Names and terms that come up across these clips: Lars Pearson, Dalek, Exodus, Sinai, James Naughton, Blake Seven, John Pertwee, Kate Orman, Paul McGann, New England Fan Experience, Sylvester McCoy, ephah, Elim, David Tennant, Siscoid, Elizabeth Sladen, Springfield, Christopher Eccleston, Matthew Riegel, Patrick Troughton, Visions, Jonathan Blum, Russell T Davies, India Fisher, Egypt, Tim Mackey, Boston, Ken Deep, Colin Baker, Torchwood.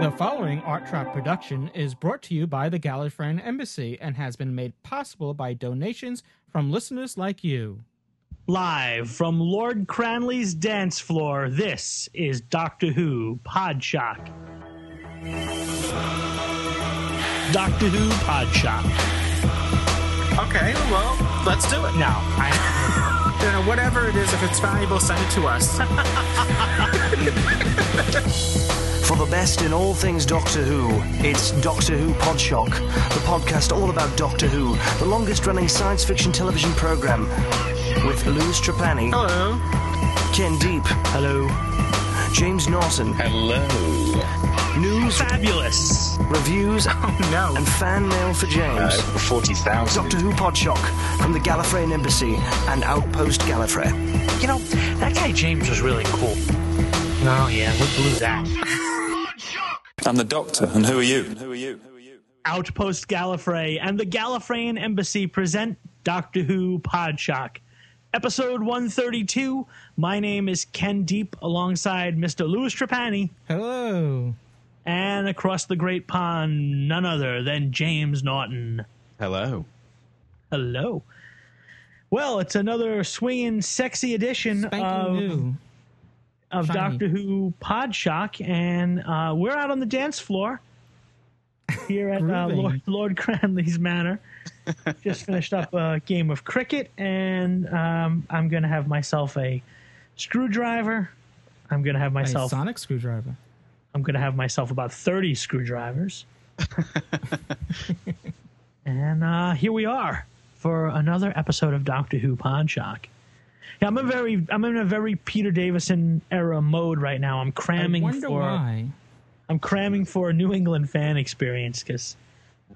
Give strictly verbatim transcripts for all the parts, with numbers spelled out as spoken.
The following Art Trap production is brought to you by the Gallifreyan Embassy and has been made possible by donations from listeners like you. Live from Lord Cranley's dance floor, this is Doctor Who Podshock. Doctor Who Podshock. Okay, well, let's do it. No, I you know, whatever it is, if it's valuable, send it to us. For the best in all things Doctor Who, it's Doctor Who Podshock, the podcast all about Doctor Who, the longest-running science fiction television program, with Louis Trapani. Hello. Ken Deep. Hello. James Naughton. Hello. News. Fabulous. Reviews. Oh, no. And fan mail for James. Uh, forty thousand. Doctor Who Podshock, from the Gallifreyan Embassy and Outpost Gallifrey. You know, that guy James was really cool. Oh, yeah, we blew that. I'm the Doctor, and who are you? Who are you? Who are you? Outpost Gallifrey and the Gallifreyan Embassy present Doctor Who Podshock, episode one thirty-two. My name is Ken Deep, alongside Mister Louis Trapani. Hello. And across the great pond, none other than James Naughton. Hello. Hello. Well, it's another swinging, sexy edition Spanking of... New. Of Shiny. Doctor Who Podshock, and uh, we're out on the dance floor here at uh, Lord, Lord Cranley's Manor. Just finished up a game of cricket, and um, I'm going to have myself a screwdriver. I'm going to have myself... A sonic screwdriver. I'm going to have myself about thirty screwdrivers. And uh, here we are for another episode of Doctor Who Podshock. Yeah, I'm a very I'm in a very Peter Davison era mode right now. I'm cramming I wonder for why. I'm cramming for a New England Fan Experience because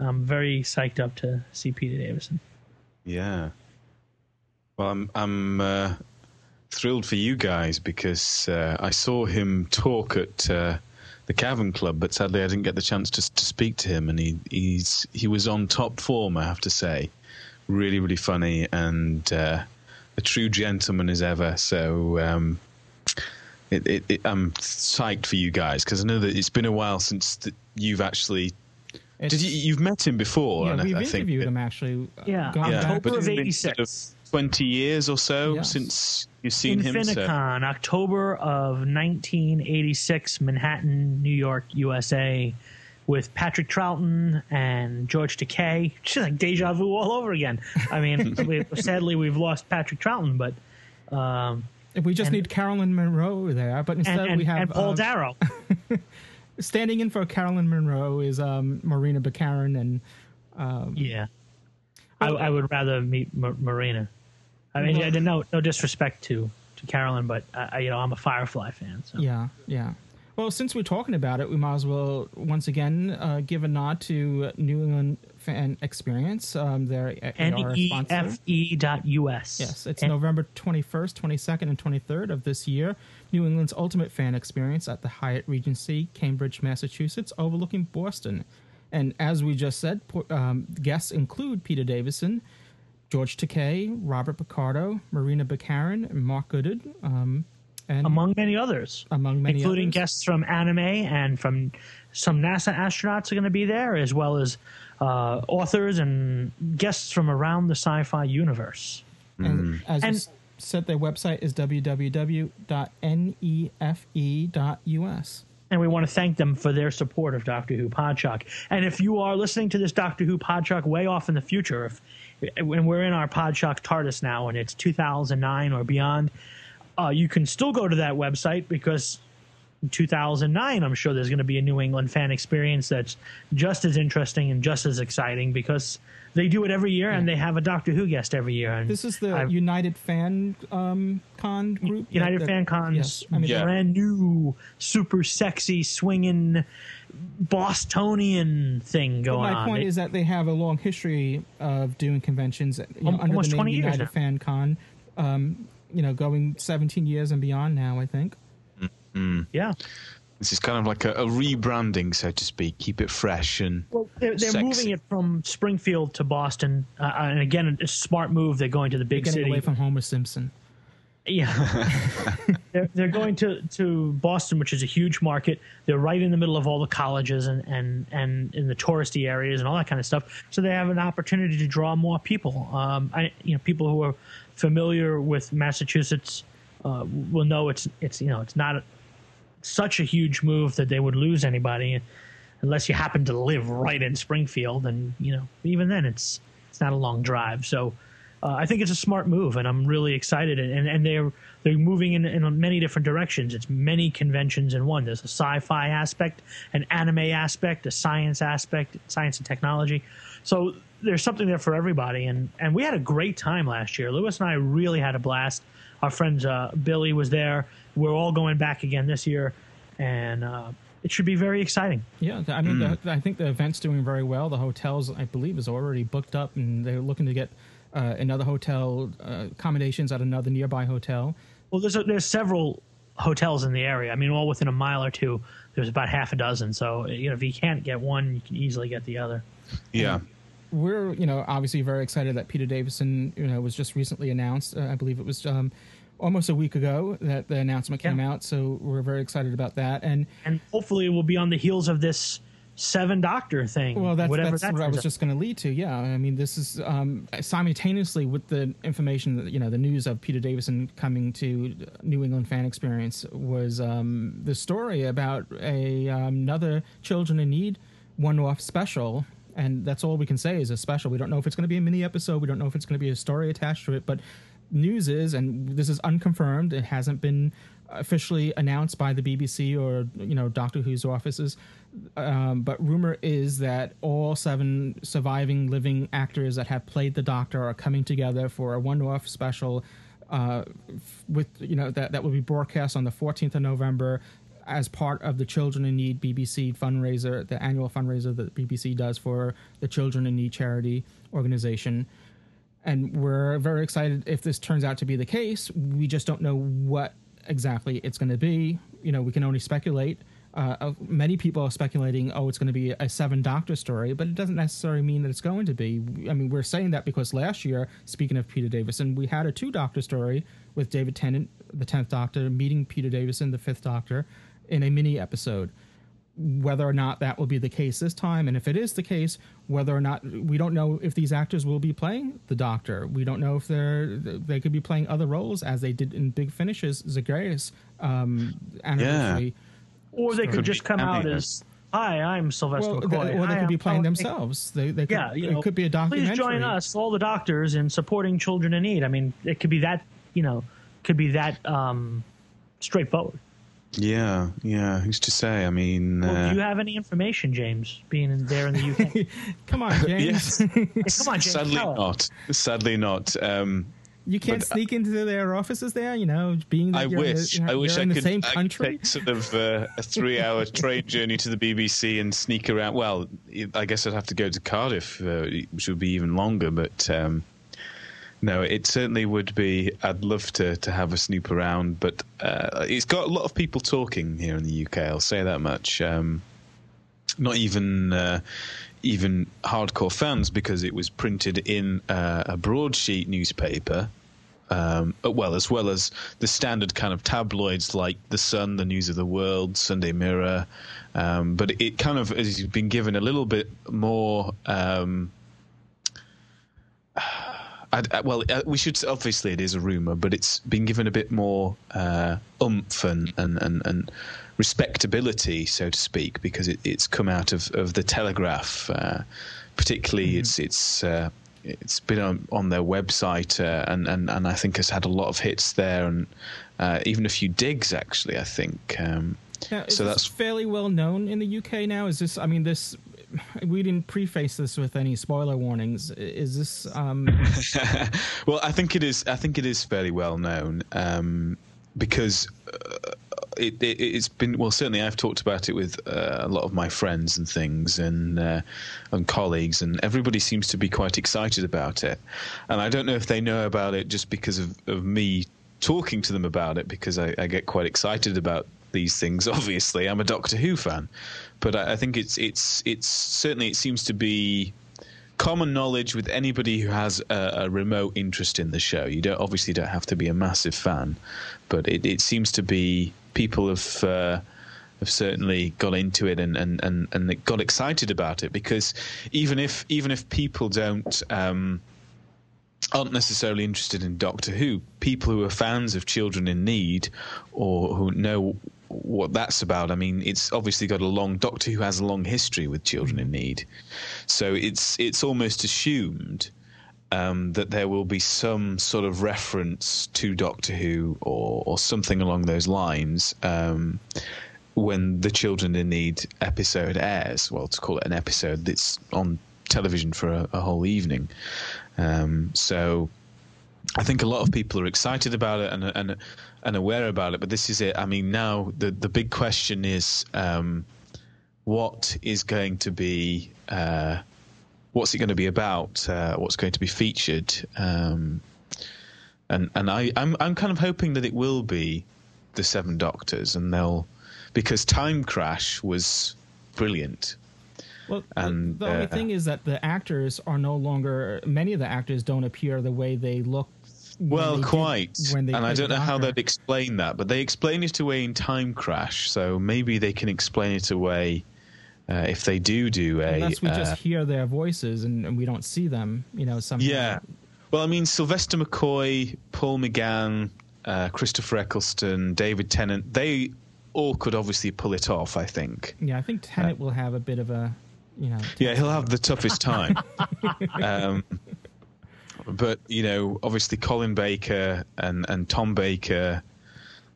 I'm very psyched up to see Peter Davison. Yeah. Well, I'm I'm uh, thrilled for you guys because uh, I saw him talk at uh, the Cavern Club, but sadly I didn't get the chance to to speak to him, and he he's he was on top form, I have to say. Really, really funny and. Uh, A true gentleman as ever, so um, it, it, it, I'm psyched for you guys because I know that it's been a while since the, you've actually. It's, did you, you've met him before? Yeah, and we've I, I interviewed think, him actually. Yeah, yeah. October of eighty-six. Sort of Twenty years or so yes. since you've seen Infinicon, him. Infinicon, so. October of nineteen eighty-six, Manhattan, New York, U S A, with Patrick Troughton and George Takei. It's just like deja vu all over again. I mean, we, sadly, we've lost Patrick Troughton, but... Um, we just and, need Carolyn Monroe there, but instead and, and, we have... And Paul uh, Darrow. Standing in for Carolyn Monroe is um, Marina Baccarin and... Um, yeah. I, I would rather meet M- Marina. I mean, well, I didn't know, no disrespect to, to Carolyn, but, I, you know, I'm a Firefly fan. So. Yeah, yeah. Well, since we're talking about it, we might as well, once again, uh, give a nod to New England Fan Experience. Um, they're N E F E dot U S. Yes, it's N- November twenty-first, twenty-second, and twenty-third of this year. New England's ultimate fan experience at the Hyatt Regency, Cambridge, Massachusetts, overlooking Boston. And as we just said, um, guests include Peter Davison, George Takei, Robert Picardo, Marina Baccarin, and Mark Goodard, um... And among many others, among many including others. Guests from anime and from some NASA astronauts are going to be there, as well as uh, authors and guests from around the sci-fi universe. And mm. as and, you said, their website is w w w dot n e f e dot u s. And we want to thank them for their support of Doctor Who Podshock. And if you are listening to this Doctor Who Podshock way off in the future, if when we're in our Podshock TARDIS now and it's two thousand nine or beyond, Uh, you can still go to that website because in two thousand nine, I'm sure there's going to be a New England Fan Experience that's just as interesting and just as exciting because they do it every year yeah. and they have a Doctor Who guest every year. And this is the I've, United Fan um, Con group? United that, that, Fan Con's yes. I mean, yeah. brand new, super sexy, swinging Bostonian thing going on. My point on. is that they have a long history of doing conventions you know, almost under the name twenty years United now. Fan Con. Um, You know, going seventeen years and beyond now, I think. Mm-hmm. Yeah. This is kind of like a, a rebranding, so to speak. Keep it fresh and Well, they're, they're sexy. moving it from Springfield to Boston. Uh, and again, a smart move. They're going to the big They're getting city. Away from Homer Simpson. Yeah. they're, they're going to, to Boston, which is a huge market. They're right in the middle of all the colleges and, and, and in the touristy areas and all that kind of stuff. So they have an opportunity to draw more people. Um, I, you know, people who are familiar with Massachusetts uh, will know it's it's you know it's not a, such a huge move that they would lose anybody, unless you happen to live right in Springfield. And you know, even then, it's it's not a long drive. So. Uh, I think it's a smart move, and I'm really excited. And, and they're they're moving in, in many different directions. It's many conventions in one. There's a sci-fi aspect, an anime aspect, a science aspect, science and technology. So there's something there for everybody. And, and we had a great time last year. Louis and I really had a blast. Our friend uh, Billy was there. We're all going back again this year, and uh, it should be very exciting. Yeah, I mean, mm. the, I think the event's doing very well. The hotels, I believe, is already booked up, and they're looking to get – Uh, another hotel, uh, accommodations at another nearby hotel. Well, there's a, there's several hotels in the area. I mean, all within a mile or two. There's about half a dozen. So you know, if you can't get one, you can easily get the other. Yeah, and we're you know obviously very excited that Peter Davison you know was just recently announced. Uh, I believe it was um, almost a week ago that the announcement yeah. came out. So we're very excited about that, and and hopefully we'll be on the heels of this. Seven Doctor thing. Well, that's, that's that what I was up. just going to lead to. Yeah, I mean, this is um, simultaneously with the information that you know the news of Peter Davison coming to New England Fan Experience was um, the story about a um, another Children in Need one-off special, and that's all we can say is a special. We don't know if it's going to be a mini episode. We don't know if it's going to be a story attached to it. But news is, and this is unconfirmed. It hasn't been officially announced by the B B C or you know Doctor Who's offices, um, but rumor is that all seven surviving living actors that have played the Doctor are coming together for a one-off special, uh, with you know that that will be broadcast on the fourteenth of November as part of the Children in Need B B C fundraiser, the annual fundraiser that the B B C does for the Children in Need charity organization. And we're very excited if this turns out to be the case. We just don't know what exactly it's going to be. You know, we can only speculate. Uh, many people are speculating, oh, it's going to be a Seven Doctor story, but it doesn't necessarily mean that it's going to be. I mean, we're saying that because last year, speaking of Peter Davison, we had a Two Doctor story with David Tennant, the tenth Doctor, meeting Peter Davison, the fifth Doctor, in a mini episode. Whether or not that will be the case this time, and if it is the case, whether or not we don't know if these actors will be playing the Doctor. We don't know if they're they could be playing other roles as they did in Big Finish's Zagreus um anniversary. Yeah. Or they could, could just come out as hi, I'm Sylvester well, McCoy. They, or they hi, could be playing I'm themselves. They, they could, yeah, you know, it could be a documentary. Please join us, all the doctors, in supporting Children in Need. I mean, it could be that you know, could be that um, straightforward. Yeah, yeah. Who's to say? I mean, well, uh, do you have any information, James? Being in there in the U K, come on, James. yeah, come on, James. Sadly not. Sadly not. Um, you can't sneak I, into their offices there. You know, being that I you're wish. In, you know, I wish I in could. The same country. I could take sort of uh, a three-hour train journey to the B B C and sneak around. Well, I guess I'd have to go to Cardiff, uh, which would be even longer. But um, no, it certainly would be. I'd love to, to have a snoop around, but uh, it's got a lot of people talking here in the U K. I'll say that much. Um, not even uh, even hardcore fans, because it was printed in uh, a broadsheet newspaper, um, well as well as the standard kind of tabloids like The Sun, The News of the World, Sunday Mirror. Um, but it kind of has been given a little bit more. Um, I'd, well, we should. Obviously, it is a rumor, but it's been given a bit more uh, oomph and, and, and, and respectability, so to speak, because it, it's come out of, of the Telegraph. Uh, particularly, mm-hmm. it's it's uh, it's been on, on their website, uh, and, and and I think has had a lot of hits there, and uh, even a few digs actually. I think um, now, is so. This that's fairly well known in the U K now. Is this? I mean, this. We didn't preface this with any spoiler warnings. Is this? Um... well, I think it is. I think it is fairly well known um, because uh, it, it, it's been. Well, certainly I've talked about it with uh, a lot of my friends and things and uh, and colleagues, and everybody seems to be quite excited about it. And I don't know if they know about it just because of, of me talking to them about it, because I, I get quite excited about these things. Obviously, I'm a Doctor Who fan, but I, I think it's it's it's certainly it seems to be common knowledge with anybody who has a, a remote interest in the show. You don't obviously don't have to be a massive fan, but it, it seems to be people have uh, have certainly got into it and, and, and, and got excited about it, because even if even if people don't um, aren't necessarily interested in Doctor Who, people who are fans of Children in Need or who know what that's about. I mean, it's obviously got a long Doctor Who has a long history with Children in Need, so it's it's almost assumed um, that there will be some sort of reference to Doctor Who or, or something along those lines um, when the Children in Need episode airs. Well, to call it an episode, that's on television for a, a whole evening. Um, so I think a lot of people are excited about it and and and aware about it, but this is it. I mean, now the, the big question is um, what is going to be, uh, what's it going to be about, uh, what's going to be featured, um, and and I I'm I'm kind of hoping that it will be the Seven Doctors, and they'll, because Time Crash was brilliant. Well, and, the, the uh, only thing is that the actors are no longer, many of the actors don't appear the way they look. Well, quite. Did, and I don't know how they'd explain that, but they explain it away in Time Crash, so maybe they can explain it away uh, if they do do a... Unless we uh, just hear their voices and, and we don't see them, you know, somehow. Yeah. Well, I mean, Sylvester McCoy, Paul McGann, uh, Christopher Eccleston, David Tennant, they all could obviously pull it off, I think. Yeah, I think Tennant uh, will have a bit of a... You know, yeah, he'll have the toughest time. um, but, you know, obviously Colin Baker and, and Tom Baker,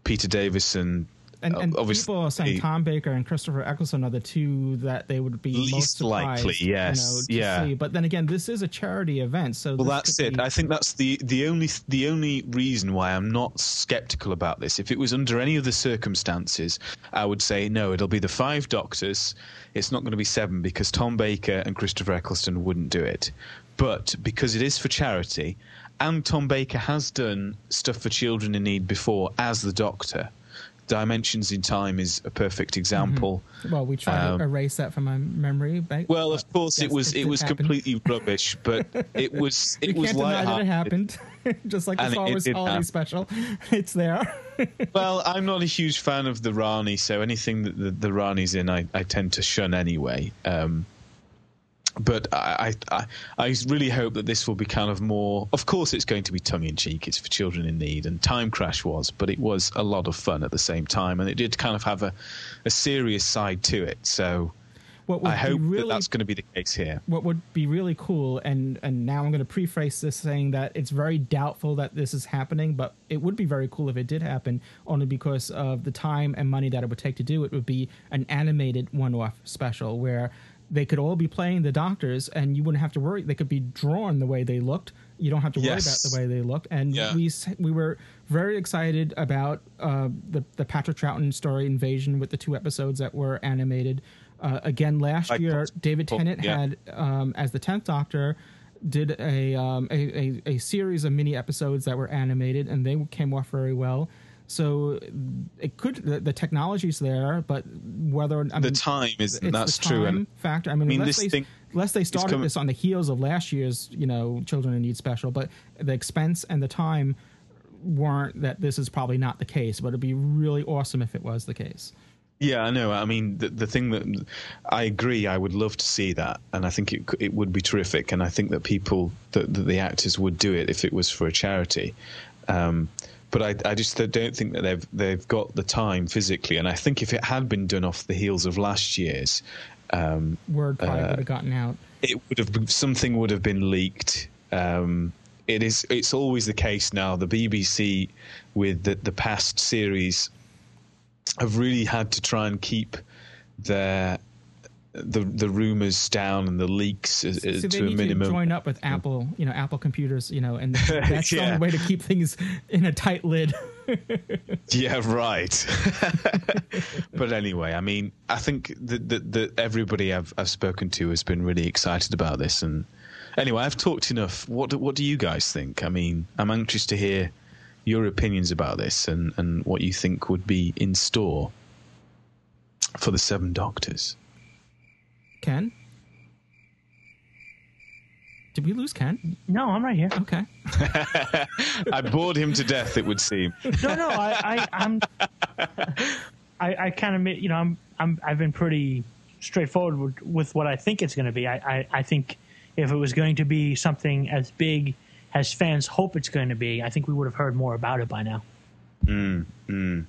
Peter Davison. And, and obviously, people are saying Tom Baker and Christopher Eccleston are the two that they would be least most surprised, likely, yes, you know, to yeah. see. But then again, this is a charity event, so well, that's it. Be... I think that's the the only the only reason why I'm not skeptical about this. If it was under any of the circumstances, I would say no. It'll be the five Doctors. It's not going to be seven, because Tom Baker and Christopher Eccleston wouldn't do it. But because it is for charity, and Tom Baker has done stuff for Children in Need before as the Doctor. Dimensions in Time is a perfect example. Mm-hmm. Well, we try um, to erase that from my memory. But, well, of course, yes, it was it, it was happened. completely rubbish, but it was it you was lighthearted. It happened, just like this always holiday special. It's there. Well, I'm not a huge fan of the Rani, so anything that the, the Rani's in, I, I tend to shun anyway. Um, But I, I I really hope that this will be kind of more... Of course, it's going to be tongue-in-cheek. It's for Children in Need, and Time Crash was, but it was a lot of fun at the same time, and it did kind of have a, a serious side to it. So I hope really, that that's going to be the case here. What would be really cool, and, and now I'm going to preface this saying that it's very doubtful that this is happening, but it would be very cool if it did happen, only because of the time and money that it would take to do it, would be an animated one-off special where... They could all be playing the Doctors, and you wouldn't have to worry. They could be drawn the way they looked. You don't have to worry yes. about the way they looked. And yeah. we we were very excited about uh, the the Patrick Troughton story Invasion with the two episodes that were animated. Uh, again, last I year, thought, David Tennant yeah. had, um, as the tenth Doctor, did a, um, a, a a series of mini episodes that were animated, and they came off very well. So it could the, the technology's there, but whether I mean, the time is that's the time true and factor. I mean, I mean unless, this they, unless they started coming, this on the heels of last year's, you know, Children in Need special, but the expense and the time warrant that this is probably not the case. But it'd be really awesome if it was the case. Yeah, I know. I mean, the, the thing that I agree, I would love to see that, and I think it it would be terrific. And I think that people, that the, the actors would do it if it was for a charity. Um, But I, I just don't think that they've they've got the time physically, and I think if it had been done off the heels of last year's, um, word probably uh, would have gotten out. It would have been, something would have been leaked. Um, it is it's always the case now. The B B C with the, the past series have really had to try and keep their the the rumors down and the leaks uh, so to a minimum. To join up with Apple, you know, Apple computers, you know, and that's yeah. the only way to keep things in a tight lid. Yeah, right. But anyway, I mean, I think that, that, that everybody I've I've spoken to has been really excited about this. And anyway, I've talked enough. What do, what do you guys think? I mean, I'm anxious to hear your opinions about this and, and what you think would be in store for the Seven Doctors. Ken? Did we lose Ken? No, I'm right here. Okay. I bored him to death, it would seem. No, no, I, I, I'm, I, I kind of, you know, I'm, I'm, I've been pretty straightforward with, with what I think it's going to be. I, I, I think if it was going to be something as big as fans hope it's going to be, I think we would have heard more about it by now. Mm, mm,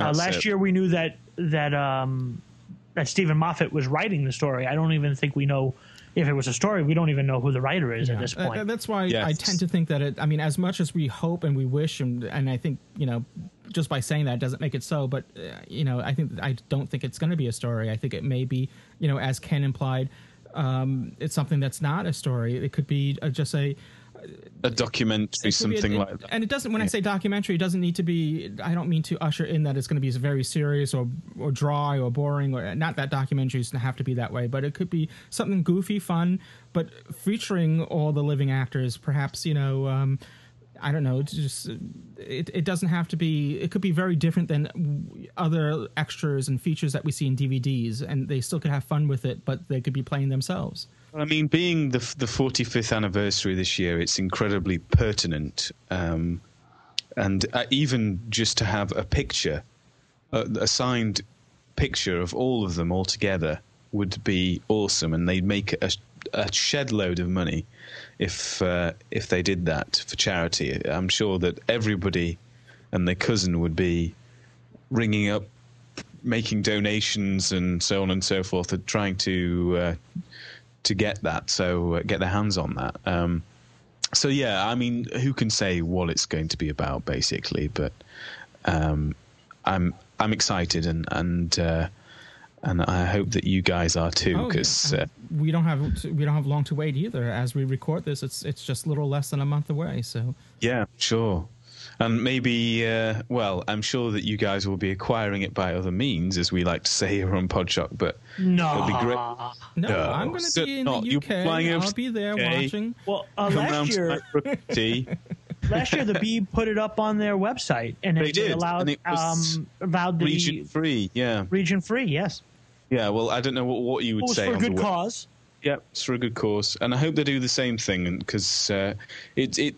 uh, last it. year we knew that that um, that Stephen Moffat was writing the story. I don't even think we know. If it was a story, we don't even know who the writer is yeah. at this point. Uh, that's why yes. I tend to think that it, I mean, as much as we hope and we wish, and, and I think, you know, just by saying that doesn't make it so, but, uh, you know, I think I don't think it's going to be a story. I think it may be, you know, as Ken implied, um, it's something that's not a story. It could be uh, just a... a documentary, something a, like that. And it doesn't, when yeah. I say documentary, it doesn't need to be, I don't mean to usher in that it's going to be very serious or or dry or boring, or not that documentaries have to be that way, but it could be something goofy, fun, but featuring all the living actors, perhaps, you know, um, I don't know, just it, it doesn't have to be, it could be very different than other extras and features that we see in D V Ds, and they still could have fun with it, but they could be playing themselves. I mean, being the the forty-fifth anniversary this year, it's incredibly pertinent, um, and uh, even just to have a picture, uh, a signed picture of all of them all together would be awesome, and they'd make a, a shed load of money if uh, if they did that for charity. I'm sure that everybody and their cousin would be ringing up, making donations, and so on and so forth, and trying to. Uh, to get that, so uh, get their hands on that. Um, so, yeah, I mean, who can say what it's going to be about, basically, but um, I'm I'm excited, and and, uh, and I hope that you guys are too, because... Oh, yeah. uh, we don't have we don't have long to wait either. As we record this, it's it's just little less than a month away, so... Yeah, sure. And maybe, uh, well, I'm sure that you guys will be acquiring it by other means, as we like to say here on Podshock, but no. it'll be great. No, no I'm going to be in not. the U K. I'll over be there U K. watching. Well, uh, last year, last year the Bee put it up on their website, and it, did, it allowed, and it was um, allowed the region free. Yeah, region free. Yes. Yeah. Well, I don't know what, what you would it was say for a good cause. Yeah, it's for a good cause, and I hope they do the same thing, because uh, it it.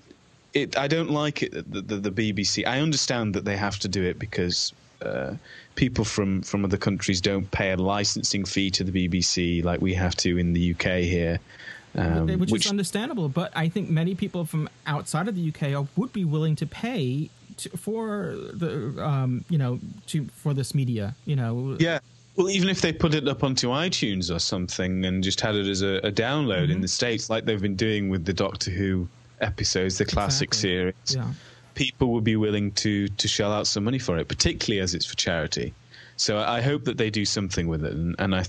It, I don't like it, the, the, the B B C. I understand that they have to do it because uh, people from, from other countries don't pay a licensing fee to the B B C like we have to in the U K here. Um, which, which is understandable, but I think many people from outside of the U K are, would be willing to pay to, for the um, you know to for this media. You know, yeah. Well, even if they put it up onto iTunes or something and just had it as a, a download mm-hmm. in the States, like they've been doing with the Doctor Who episodes, the classic exactly. series, yeah. people would be willing to to shell out some money for it, particularly as it's for charity. So I hope that they do something with it, and, and I,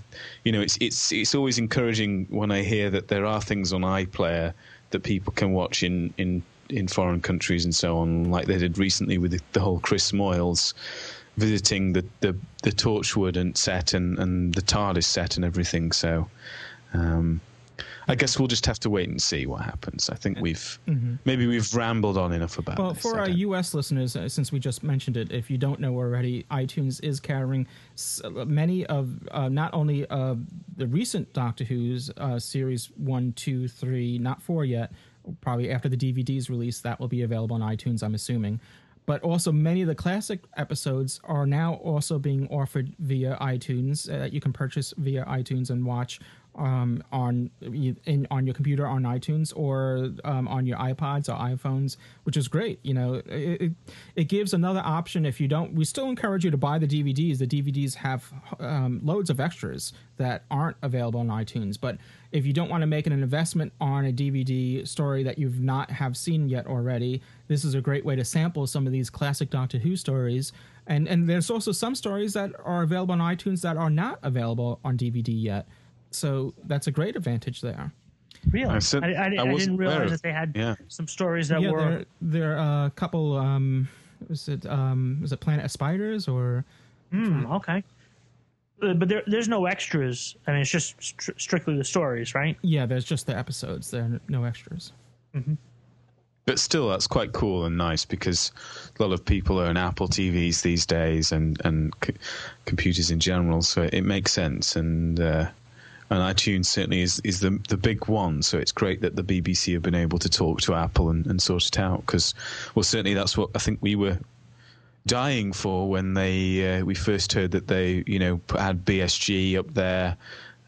you know, it's it's it's always encouraging when I hear that there are things on iPlayer that people can watch in in in foreign countries and so on, like they did recently with the, the whole Chris Moyles visiting the the, the Torchwood and set and and the TARDIS set and everything. So. Um, I guess we'll just have to wait and see what happens. I think we've mm-hmm. maybe we've rambled on enough about well, this. Well, for our U S listeners, uh, since we just mentioned it, if you don't know already, iTunes is carrying many of uh, not only uh, the recent Doctor Who's uh, series one, two, three, not four yet. Probably after the D V D's release, that will be available on iTunes, I'm assuming. But also many of the classic episodes are now also being offered via iTunes that uh, you can purchase via iTunes and watch um, on in, on your computer on iTunes or um, on your iPods or iPhones, which is great. You know, it, it gives another option if you don't. We still encourage you to buy the D V Ds. The D V Ds have um, loads of extras that aren't available on iTunes. But if you don't want to make an investment on a D V D story that you've not have seen yet already, this is a great way to sample some of these classic Doctor Who stories. And and there's also some stories that are available on iTunes that are not available on D V D yet. So that's a great advantage there. Really? I, said, I, I, I, I didn't realize that they had yeah. some stories that yeah, were... There, there are a couple... Um, was it um, was it Planet of Spiders or... Mm, okay. But there, there's no extras. I mean, it's just st- strictly the stories, right? Yeah, there's just the episodes. There are no extras. Mm-hmm. But still, that's quite cool and nice because a lot of people own Apple T Vs these days and, and c- computers in general, so it makes sense. And... Uh, and iTunes certainly is, is the the big one. So it's great that the B B C have been able to talk to Apple and, and sort it out, because, well, certainly that's what I think we were dying for when they uh, we first heard that they, you know, had B S G up there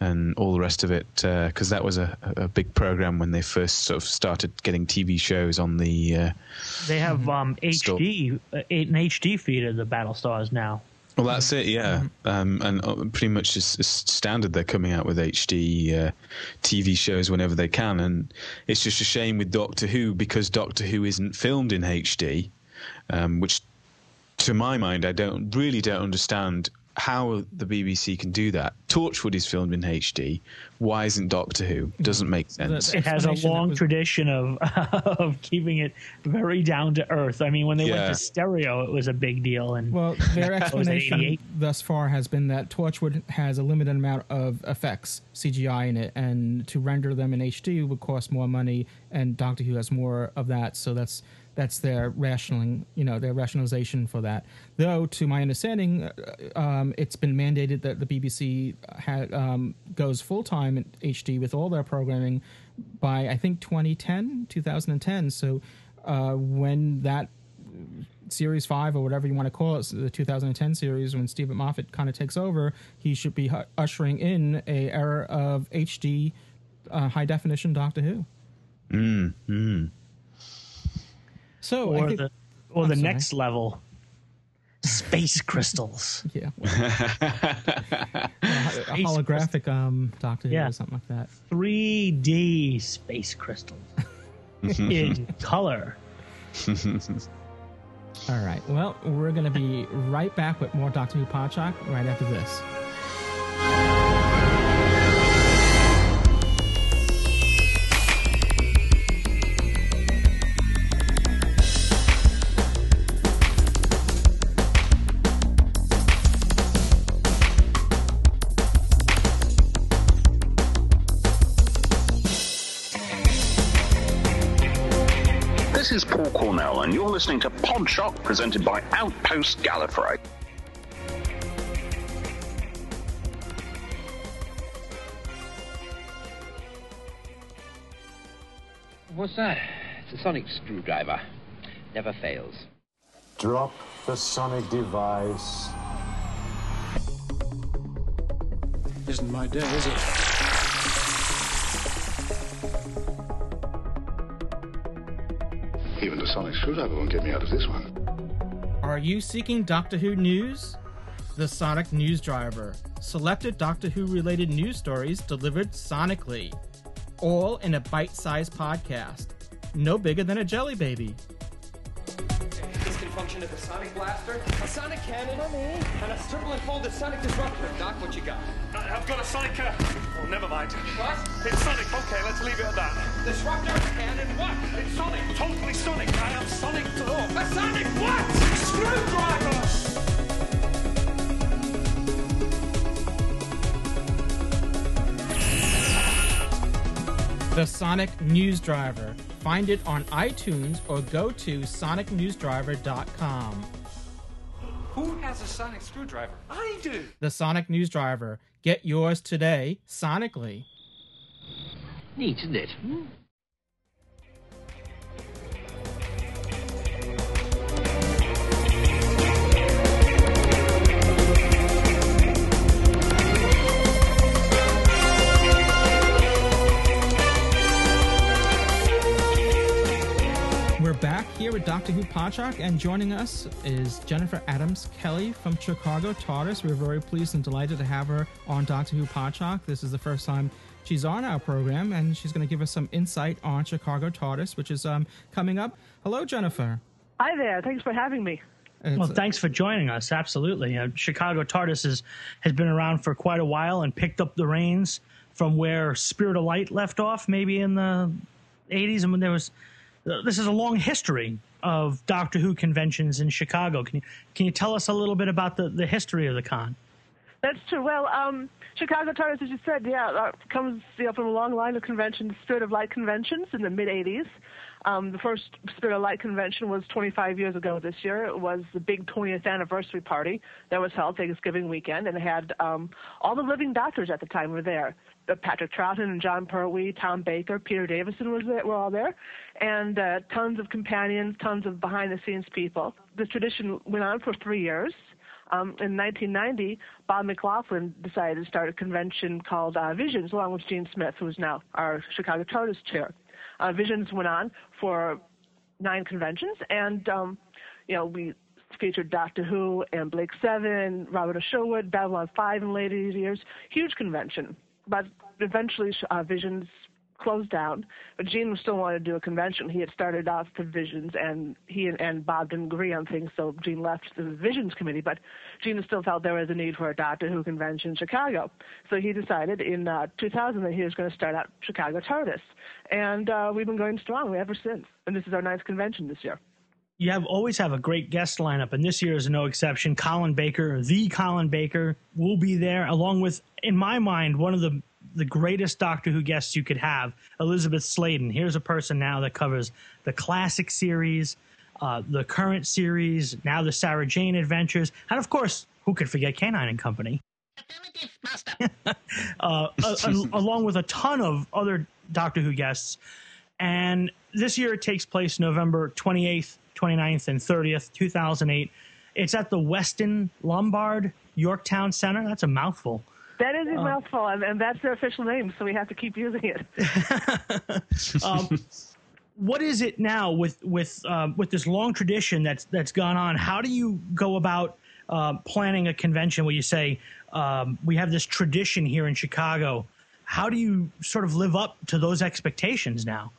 and all the rest of it, because uh, that was a, a big program when they first sort of started getting T V shows on the. Uh, they have um, H D, uh, an H D feed of the Battlestars now. Well, that's it, yeah, um, and pretty much it's, it's standard. They're coming out with H D uh, T V shows whenever they can, and it's just a shame with Doctor Who, because Doctor Who isn't filmed in H D, um, which, to my mind, I don't really don't understand how the B B C can do that. Torchwood is filmed in H D. Why isn't Doctor Who? Doesn't make sense. It has a long was... tradition of of keeping it very down to earth. I mean, when they yeah. went to stereo, it was a big deal. And well, their explanation thus far has been that Torchwood has a limited amount of effects, C G I in it, and to render them in H D would cost more money, and Doctor Who has more of that, so that's That's their rationing, you know, their rationalization for that. Though, to my understanding, um, it's been mandated that the B B C ha um, goes full time in H D with all their programming by, I think, twenty ten, two thousand ten. So uh, when that series five, or whatever you want to call it, the two thousand ten series, when Stephen Moffat kind of takes over, he should be ushering in a era of H D uh, high definition Doctor Who. Mm, mm. So, or could, the, or the next level, space crystals. Yeah. a, a holographic um, Doctor yeah. Who or something like that. three D space crystals in color. All right. Well, we're going to be right back with more Doctor Who Podchuck right after this. And you're listening to Podshock, presented by Outpost Gallifrey. What's that? It's a sonic screwdriver. Never fails. Drop the sonic device. Isn't my day, is it? Even the sonic screwdriver won't get me out of this one. Are you seeking Doctor Who news? The Sonic News Driver. Selected Doctor Who-related news stories delivered sonically. All in a bite-sized podcast. No bigger than a jelly baby. This can function as a sonic blaster, a sonic cannon, Mommy. and a circle and folded sonic disruptor. Doc, what you got? I, I've got a sonic... Uh, oh, never mind. What? It's sonic. Okay, let's leave it at that. Disruptor, cannon, what? It's sonic. Totally sonic. I am sonic to all. A sonic what? Screwdriver! The Sonic News Driver. Find it on iTunes or go to sonic news driver dot com. Who has a sonic screwdriver? I do! The Sonic News Driver. Get yours today, sonically. Neat, isn't it? Hmm? Back here with Doctor Who Podchuck, and joining us is Jennifer Adams Kelly from Chicago TARDIS. We're very pleased and delighted to have her on Doctor Who Podchuck. This is the first time she's on our program, and she's going to give us some insight on Chicago TARDIS, which is um, coming up. Hello, Jennifer. Hi there. Thanks for having me. It's well, thanks for joining us. Absolutely. You know, Chicago TARDIS is, has been around for quite a while and picked up the reins from where Spirit of Light left off, maybe in the eighties, and when there was... This is a long history of Doctor Who conventions in Chicago. Can you, can you tell us a little bit about the, the history of the con? That's true. Well, um, Chicago TARDIS, as you said, yeah, uh, comes you know, from a long line of conventions, Spirit of Light conventions in the mid-eighties. Um, the first Spirit of Light convention was twenty-five years ago this year. It was the big twentieth anniversary party that was held Thanksgiving weekend, and it had um, all the living doctors at the time were there. Uh, Patrick Troughton and John Pertwee, Tom Baker, Peter Davison was there, were all there, and uh, tons of companions, tons of behind-the-scenes people. This tradition went on for three years. Um, in nineteen ninety, Bob McLaughlin decided to start a convention called uh, Visions, along with Gene Smith, who is now our Chicago TARDIS chair. Uh, Visions went on for nine conventions, and um, you know we featured Doctor Who and Blake Seven, Robert O. Sherwood, Babylon Five in later years. Huge convention, but eventually uh, Visions closed down. But Gene still wanted to do a convention. He had started off the Visions, and he and, and Bob didn't agree on things, so Gene left the Visions committee. But Gene still felt there was a need for a Doctor Who convention in Chicago. So he decided in uh, two thousand that he was going to start out Chicago TARDIS. And uh, we've been going strong ever since. And this is our ninth convention this year. You have always have a great guest lineup, and this year is no exception. Colin Baker, the Colin Baker, will be there, along with, in my mind, one of the the greatest Doctor Who guests you could have, Elizabeth Sladen. Here's a person now that covers the classic series, uh, the current series, now the Sarah Jane Adventures, and of course, who could forget Canine and Company? uh, a, along with a ton of other Doctor Who guests. And this year it takes place November twenty-eighth, twenty-ninth, and thirtieth, two thousand eight. It's at the Westin Lombard Yorktown Center. That's a mouthful. That is a mouthful, um, and that's their official name, so we have to keep using it. um, what is it now with with uh, with this long tradition that's that's gone on? How do you go about uh, planning a convention where you say um, we have this tradition here in Chicago? How do you sort of live up to those expectations now?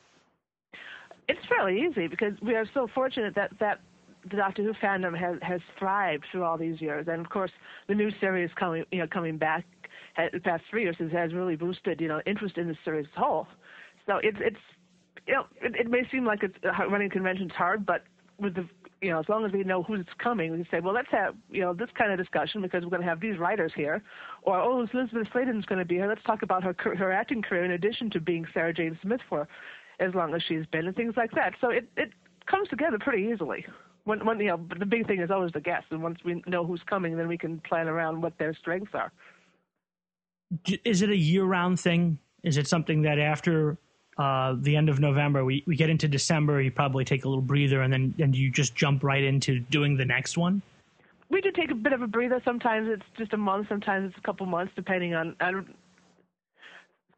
It's fairly easy because we are so fortunate that that. The Doctor Who fandom has, has thrived through all these years, and of course, the new series coming you know coming back the past three years has really boosted you know interest in the series as a whole. So it's it's you know it, it may seem like it's uh, running conventions hard, but with the you know as long as we know who's coming, we can say, well, let's have you know this kind of discussion because we're going to have these writers here, or oh, Elizabeth Sladen's going to be here. Let's talk about her her acting career in addition to being Sarah Jane Smith for as long as she's been and things like that. So it it comes together pretty easily. When, when, you know, but the big thing is always the guests, and once we know who's coming, then we can plan around what their strengths are. Is it a year-round thing? Is it something that after uh, the end of November, we, we get into December, you probably take a little breather, and then and you just jump right into doing the next one? We do take a bit of a breather. Sometimes it's just a month, sometimes it's a couple months, depending on... on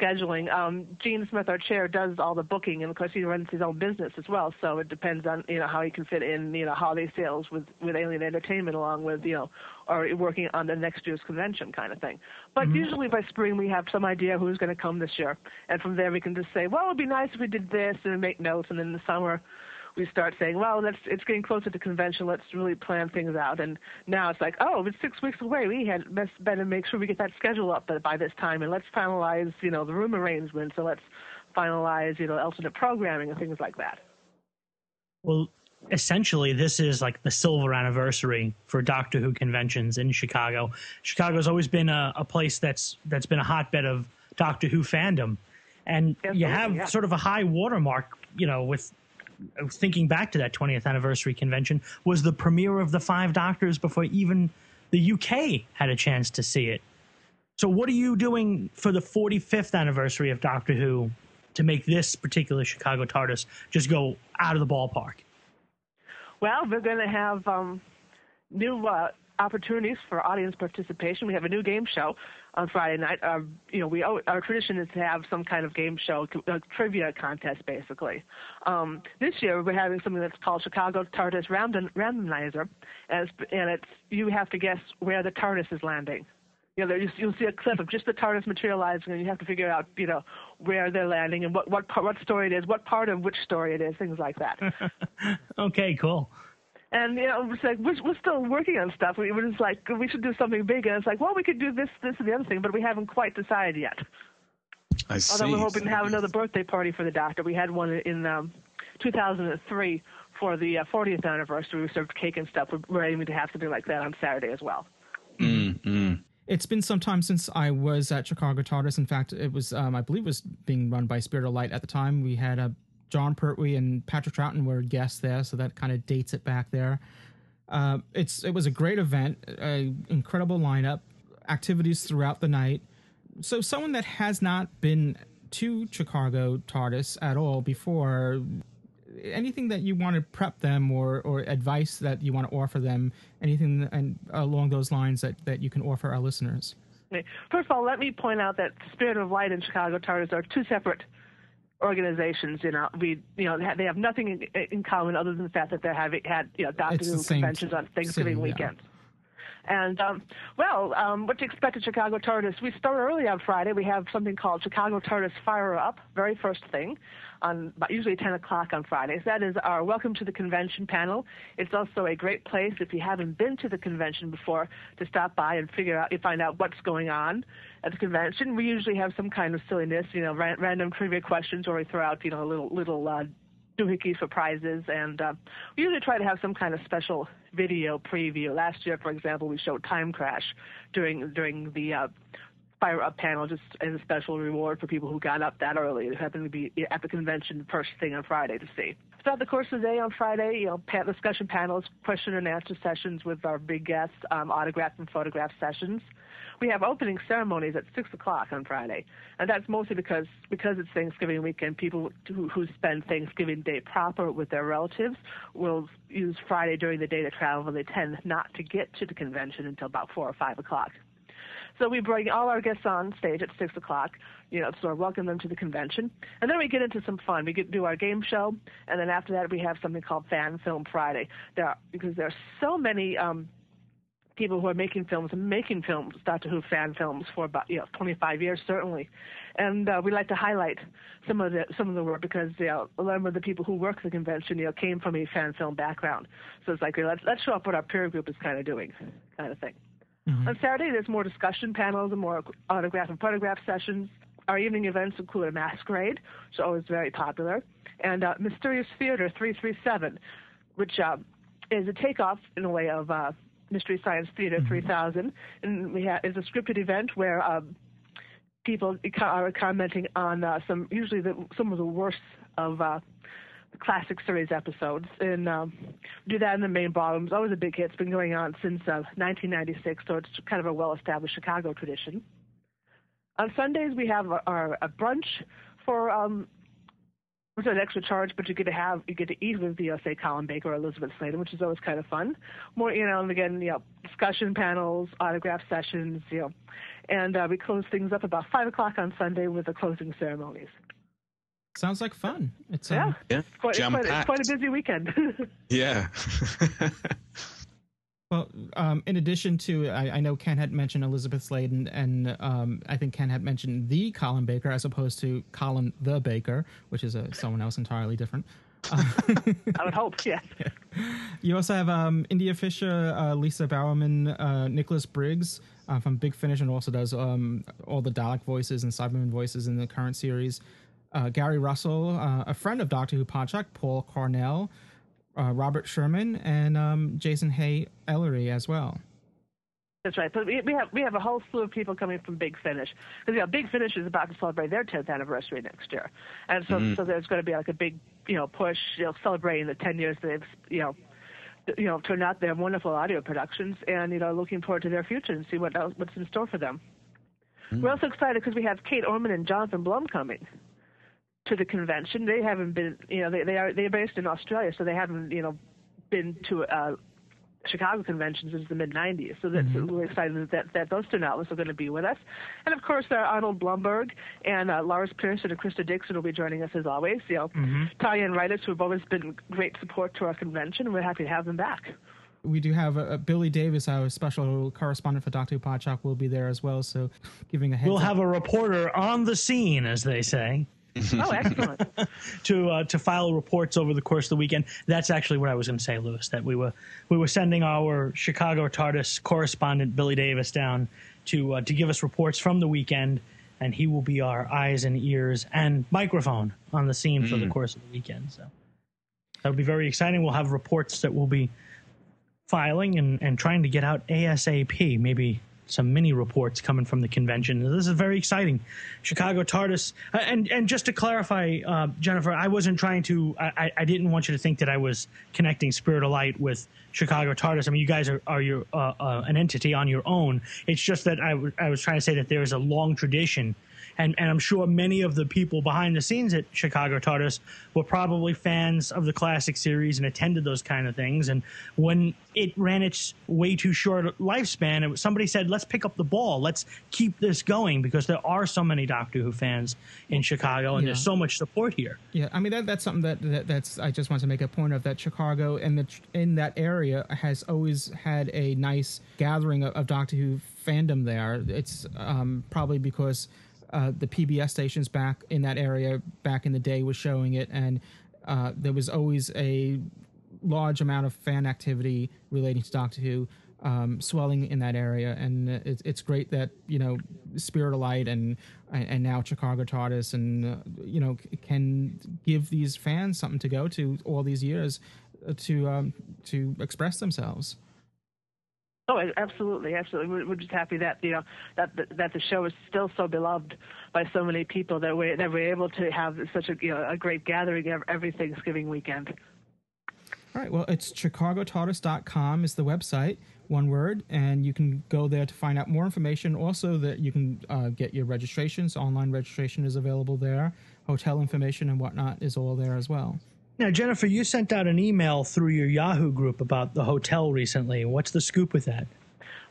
scheduling. Um, Gene Smith, our chair, does all the booking, and of course he runs his own business as well. So it depends on you know how he can fit in you know holiday sales with with Alien Entertainment, along with you know or working on the next year's convention kind of thing. But mm-hmm. usually by spring we have some idea who's going to come this year, and from there we can just say, well, it'd be nice if we did this, and make notes. And in the summer we start saying, well, that's it's getting closer to convention. Let's really plan things out. And now it's like, oh, it's six weeks away. We had better make sure we get that schedule up by this time, and let's finalize, you know, the room arrangements, and let's finalize, you know, alternate programming and things like that. Well, essentially, this is like the silver anniversary for Doctor Who conventions in Chicago. Chicago's always been a, a place that's that's been a hotbed of Doctor Who fandom, and Absolutely, you have yeah. sort of a high watermark, you know, with. Thinking back to that twentieth anniversary convention was the premiere of The Five Doctors before even the U K had a chance to see it. So what are you doing for the forty-fifth anniversary of Doctor Who to make this particular Chicago TARDIS just go out of the ballpark? Well, we're going to have um, new uh, opportunities for audience participation. We have a new game show on Friday night. Uh, you know, we owe, our tradition is to have some kind of game show, a trivia contest, basically. Um, this year, we're having something that's called Chicago TARDIS Random, Randomizer, and it's, and it's you have to guess where the TARDIS is landing. You know, there, you'll see a clip of just the TARDIS materializing, and you have to figure out, you know, where they're landing and what what part, what story it is, what part of which story it is, things like that. Okay, cool. And, you know, it's like, we're, we're still working on stuff. We were just like, we should do something big. And it's like, well, we could do this, this, and the other thing, but we haven't quite decided yet. I see. Although we're hoping to have another birthday party for the doctor. We had one in um, two thousand three for the uh, fortieth anniversary. We served cake and stuff. We're, we're aiming to have something like that on Saturday as well. Mm-hmm. It's been some time since I was at Chicago TARDIS. In fact, it was, um, I believe it was being run by Spirit of Light at the time. We had a John Pertwee and Patrick Troughton were guests there, so that kind of dates it back there. Uh, it's it was a great event, an incredible lineup, activities throughout the night. So someone that has not been to Chicago TARDIS at all before, anything that you want to prep them or, or advice that you want to offer them, anything and along those lines that, that you can offer our listeners? First of all, let me point out that Spirit of Light and Chicago TARDIS are two separate organizations. You know, we, you know, they have nothing in, in common other than the fact that they're having had, you know, doctors and conventions on Thanksgiving city, weekend. Yeah. And, um, well, um, what to expect at Chicago TARDIS? We start early on Friday. We have something called Chicago TARDIS Fire Up, very first thing, on about usually ten o'clock on Fridays. That is our Welcome to the Convention panel. It's also a great place, if you haven't been to the convention before, to stop by and figure out, you find out what's going on at the convention. We usually have some kind of silliness, you know, ran, random trivia questions, or we throw out, you know, little, little uh, doohickey surprises, and uh, we usually try to have some kind of special video preview. Last year, for example, we showed Time Crash during during the uh, Fire Up panel, just as a special reward for people who got up that early, who happened to be at the convention first thing on Friday to see. Throughout the course of the day on Friday, you know, pa- discussion panels, question and answer sessions with our big guests, um, autograph and photograph sessions. We have opening ceremonies at six o'clock on Friday, and that's mostly because because it's Thanksgiving weekend, people who, who spend Thanksgiving Day proper with their relatives will use Friday during the day to travel, and they tend not to get to the convention until about four or five o'clock. So we bring all our guests on stage at six o'clock, you know, sort of welcome them to the convention. And then we get into some fun. We get do our game show, and then after that we have something called Fan Film Friday. There are, because there are so many um, people who are making films and making films, Doctor Who fan films, for about, you know, twenty-five years certainly. And uh, we like to highlight some of the some of the work because, you know, a lot of the people who work at the convention, you know, came from a fan film background. So it's like, let's, let's show up what our peer group is kind of doing, kind of thing. Mm-hmm. On Saturday, there's more discussion panels and more autograph and photograph sessions. Our evening events include a masquerade, which is always very popular, and uh, Mysterious Theater three three seven, which uh, is a takeoff, in a way, of uh, Mystery Science Theater mm-hmm. three thousand. And we ha- it's a scripted event where um, people are commenting on uh, some, usually the, some of the worst of uh classic series episodes, and um, do that in the main ballroom. It's always a big hit. It's been going on since uh, nineteen ninety-six, so it's kind of a well-established Chicago tradition. On Sundays, we have our, our a brunch for um, which is an extra charge, but you get to have you get to eat with the uh, say Colin Baker or Elizabeth Sladen, which is always kind of fun. More, you know, and again, you know, discussion panels, autograph sessions, you know, and uh, we close things up about five o'clock on Sunday with the closing ceremonies. Sounds like fun. It's um, yeah, it's quite, it's quite, it's quite a busy weekend. Yeah. Well, um, in addition to, I, I know Ken had mentioned Elizabeth Sladen, and um, I think Ken had mentioned the Colin Baker as opposed to Colin the Baker, which is a, someone else entirely different. Uh, I would hope, yes. Yeah. You also have um, India Fisher, uh, Lisa Bowerman, uh, Nicholas Briggs uh, from Big Finish, and also does um, all the Dalek voices and Cyberman voices in the current series. Uh, Gary Russell, uh, a friend of Doctor Who Podchuck, Paul Cornell, uh, Robert Sherman, and um, Jason Hay Ellery as well. That's right. So we, we have we have a whole slew of people coming from Big Finish, because, you know, Big Finish is about to celebrate their tenth anniversary next year, and so mm. so there's going to be like a big, you know, push, you know, celebrating the ten years that they've, you know, you know, turned out their wonderful audio productions, and, you know, looking forward to their future and see what else, what's in store for them. Mm. We're also excited because we have Kate Orman and Jonathan Blum coming to the convention. They haven't been, you know, they, they are they're based in Australia, so they haven't, you know, been to uh, Chicago conventions since the mid nineties. So that's mm-hmm. really excited that that those two outlets are going to be with us. And of course, uh, Arnold Blumberg and uh, Lars Pearson and Krista Dixon will be joining us as always. You know, mm-hmm. Talia and writers who have always been great support to our convention, and we're happy to have them back. We do have uh, Billy Davis, our special correspondent for Doctor Who Podchuck, will be there as well. So, giving a heads we'll up. Have a reporter on the scene, as they say. Oh, excellent! to uh, to file reports over the course of the weekend. That's actually what I was going to say, Louis. That we were we were sending our Chicago TARDIS correspondent Billy Davis down to uh, to give us reports from the weekend, and he will be our eyes and ears and microphone on the scene mm. for the course of the weekend. So that'll be very exciting. We'll have reports that we'll be filing and, and trying to get out ASAP. Maybe some mini reports coming from the convention. This is very exciting. Chicago TARDIS. And and just to clarify, uh, Jennifer, I wasn't trying to I, – I didn't want you to think that I was connecting Spirit of Light with Chicago TARDIS. I mean, you guys are, are your, uh, uh, an entity on your own. It's just that I, w- I was trying to say that there is a long tradition. And, and I'm sure many of the people behind the scenes at Chicago TARDIS were probably fans of the classic series and attended those kind of things. And when it ran its way too short lifespan, it, somebody said, let's pick up the ball. Let's keep this going, because there are so many Doctor Who fans in Chicago, and yeah. there's so much support here. Yeah, I mean, that, that's something that, that that's I just want to make a point of, that Chicago and the in that area has always had a nice gathering of, of Doctor Who fandom there. It's um, probably because... Uh, the P B S stations back in that area back in the day was showing it, and uh, there was always a large amount of fan activity relating to Doctor Who um, swelling in that area. And it, it's great that, you know, Spirit of Light and and now Chicago TARDIS and uh, you know can give these fans something to go to all these years to um, to express themselves. Oh, absolutely, absolutely. We're just happy that you know that the, that the show is still so beloved by so many people that we that we're able to have such a you know, a great gathering every Thanksgiving weekend. All right. Well, it's chicago tardis dot com is the website, one word, and you can go there to find out more information. Also, that you can uh, get your registrations. Online registration is available there. Hotel information and whatnot is all there as well. Now, Jennifer, you sent out an email through your Yahoo group about the hotel recently. What's the scoop with that?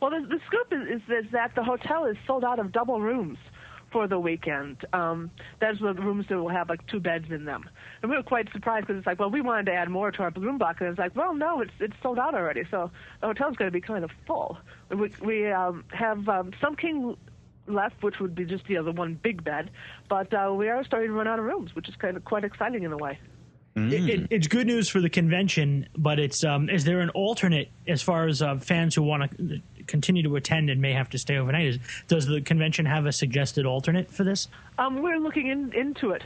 Well, the, the scoop is, is, is that the hotel is sold out of double rooms for the weekend. Um, There's the rooms that will have, like, two beds in them. And we were quite surprised because it's like, well, we wanted to add more to our room block. And it's like, well, no, it's it's sold out already. So the hotel's going to be kind of full. We, we um, have um, some king... left, which would be just the other one big bed. But uh, we are starting to run out of rooms, which is kind of quite exciting in a way. It, it, it's good news for the convention, but it's um, is there an alternate as far as uh, fans who want to continue to attend and may have to stay overnight? Is, does the convention have a suggested alternate for this? Um, we're looking in, into it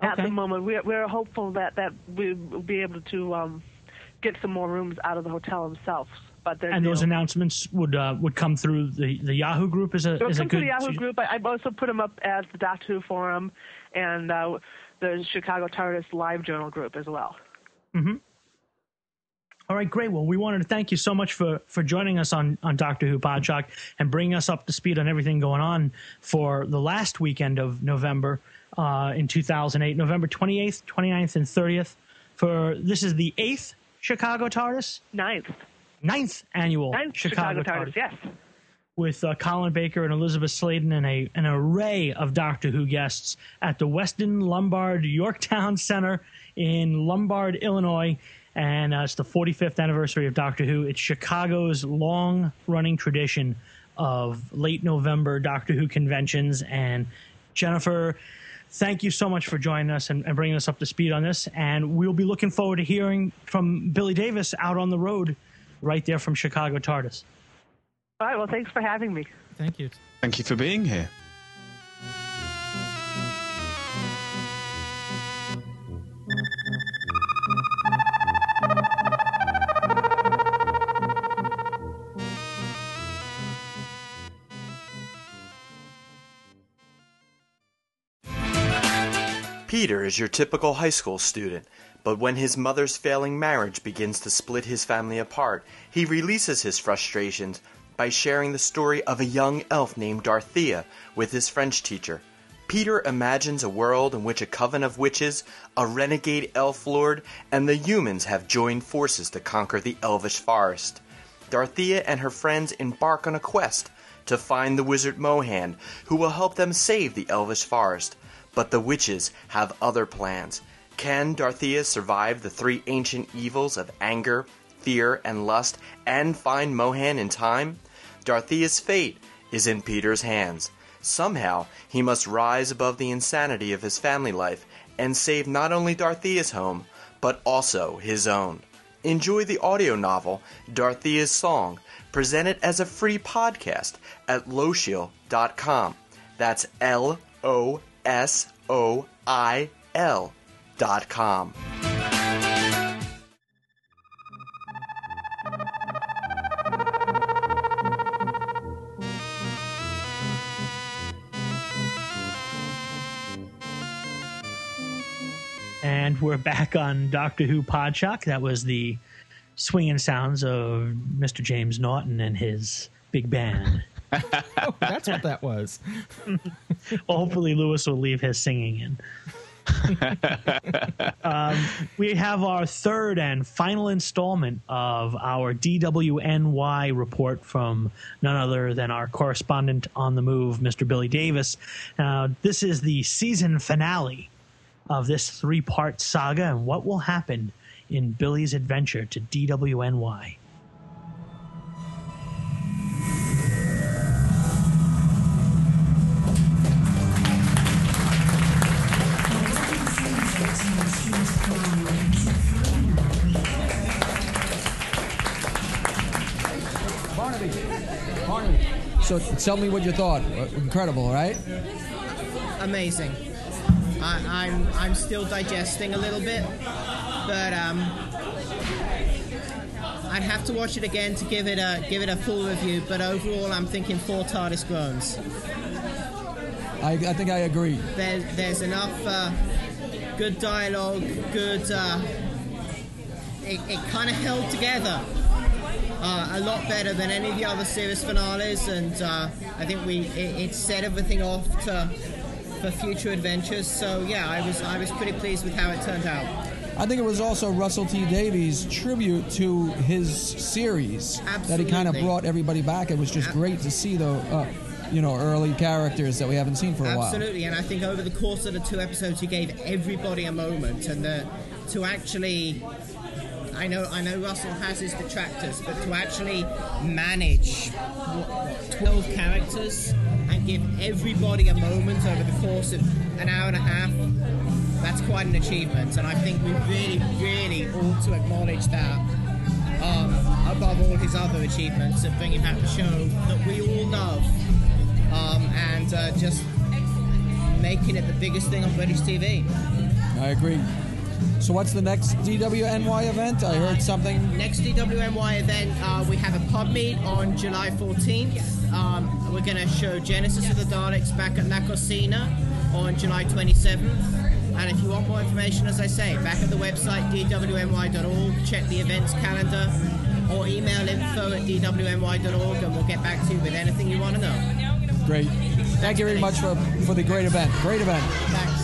at okay. the moment. We're, we're hopeful that, that we'll be able to um, get some more rooms out of the hotel themselves. But and those know, announcements would uh, would come through the, the Yahoo group? Is a, is a good, the Yahoo group. I, I've also put them up at the Doctor Who Forum and... Uh, the Chicago TARDIS Live Journal group as well. Mm-hmm. All right, great. Well, we wanted to thank you so much for, for joining us on, on Doctor Who Podshock and bringing us up to speed on everything going on for the last weekend of November uh, in two thousand eight, November twenty-eighth, twenty-ninth, and thirtieth. For This is the eighth Chicago TARDIS? Ninth. Ninth annual Ninth Chicago, Chicago TARDIS. TARDIS, yes. With uh, Colin Baker and Elizabeth Sladen and a, an array of Doctor Who guests at the Weston Lombard Yorktown Center in Lombard, Illinois. And uh, it's the forty-fifth anniversary of Doctor Who. It's Chicago's long-running tradition of late November Doctor Who conventions. And Jennifer, thank you so much for joining us and, and bringing us up to speed on this. And we'll be looking forward to hearing from Billy Davis out on the road right there from Chicago TARDIS. All right, well, thanks for having me. Thank you. Thank you for being here. Peter is your typical high school student, but when his mother's failing marriage begins to split his family apart, he releases his frustrations by sharing the story of a young elf named Dorothea with his French teacher. Peter imagines a world in which a coven of witches, a renegade elf lord, and the humans have joined forces to conquer the elvish forest. Dorothea and her friends embark on a quest to find the wizard Mohan, who will help them save the elvish forest. But the witches have other plans. Can Dorothea survive the three ancient evils of anger, fear, and lust, and find Mohan in time? Dorothea's fate is in Peter's hands. Somehow, he must rise above the insanity of his family life and save not only Dorothea's home, but also his own. Enjoy the audio novel, Dorothea's Song, presented as a free podcast at loshiel dot com. That's L O S O I L dot com. And we're back on Doctor Who Podshock. That was the swinging sounds of Mister James Naughton and his big band. Oh, that's what that was. Well, hopefully Louis will leave his singing in. um, we have our third and final installment of our D W N Y report from none other than our correspondent on the move, Mister Billy Davis. Now, this is the season finale of this three-part saga and what will happen in Billy's adventure to D W N Y. So tell me what you thought. Incredible, right? Amazing. I, I'm I'm still digesting a little bit, but um, I'd have to watch it again to give it a give it a full review. But overall, I'm thinking four TARDIS groans. I, I think I agree. There, there's enough uh, good dialogue. Good. Uh, it it kind of held together. Uh, a lot better than any of the other series finales, and uh, I think we it, it set everything off to, for future adventures. So yeah, I was I was pretty pleased with how it turned out. I think it was also Russell T Davies' tribute to his series. Absolutely. That he kind of brought everybody back. It was just Absolutely. Great to see the uh, you know early characters that we haven't seen for a Absolutely. While. Absolutely, and I think over the course of the two episodes, he gave everybody a moment, and the, to actually. I know, I know Russell has his detractors, but to actually manage twelve characters and give everybody a moment over the course of an hour and a half, that's quite an achievement. And I think we really, really ought to acknowledge that um, above all his other achievements of bringing back the show that we all love um, and uh, just making it the biggest thing on British T V. I agree. So what's the next D W N Y event? I heard something. Next D W N Y event, uh, we have a pub meet on July fourteenth. Um, we're going to show Genesis of the Daleks back at La Cocina on July twenty-seventh. And if you want more information, as I say, back at the website, D W N Y dot org. Check the events calendar or email info at D W N Y dot org, and we'll get back to you with anything you want to know. Great. Thank Thanks, you very much for, for the great event. Great event. Thanks.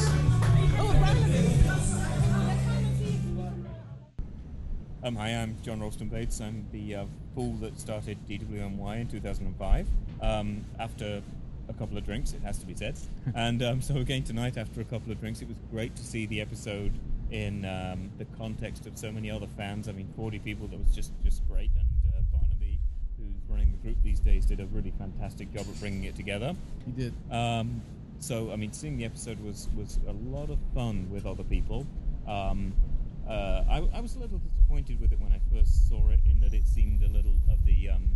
Um, hi, I'm John Ralston Bates. I'm the uh, fool that started D W N Y in two thousand five, um, after a couple of drinks, it has to be said. And um, so again tonight, after a couple of drinks, it was great to see the episode in um, the context of so many other fans. I mean, forty people, that was just, just great. And uh, Barnaby, who's running the group these days, did a really fantastic job of bringing it together. He did. Um, so, I mean, seeing the episode was, was a lot of fun with other people. Um, Uh, I, I was a little disappointed with it when I first saw it, in that it seemed a little of the um,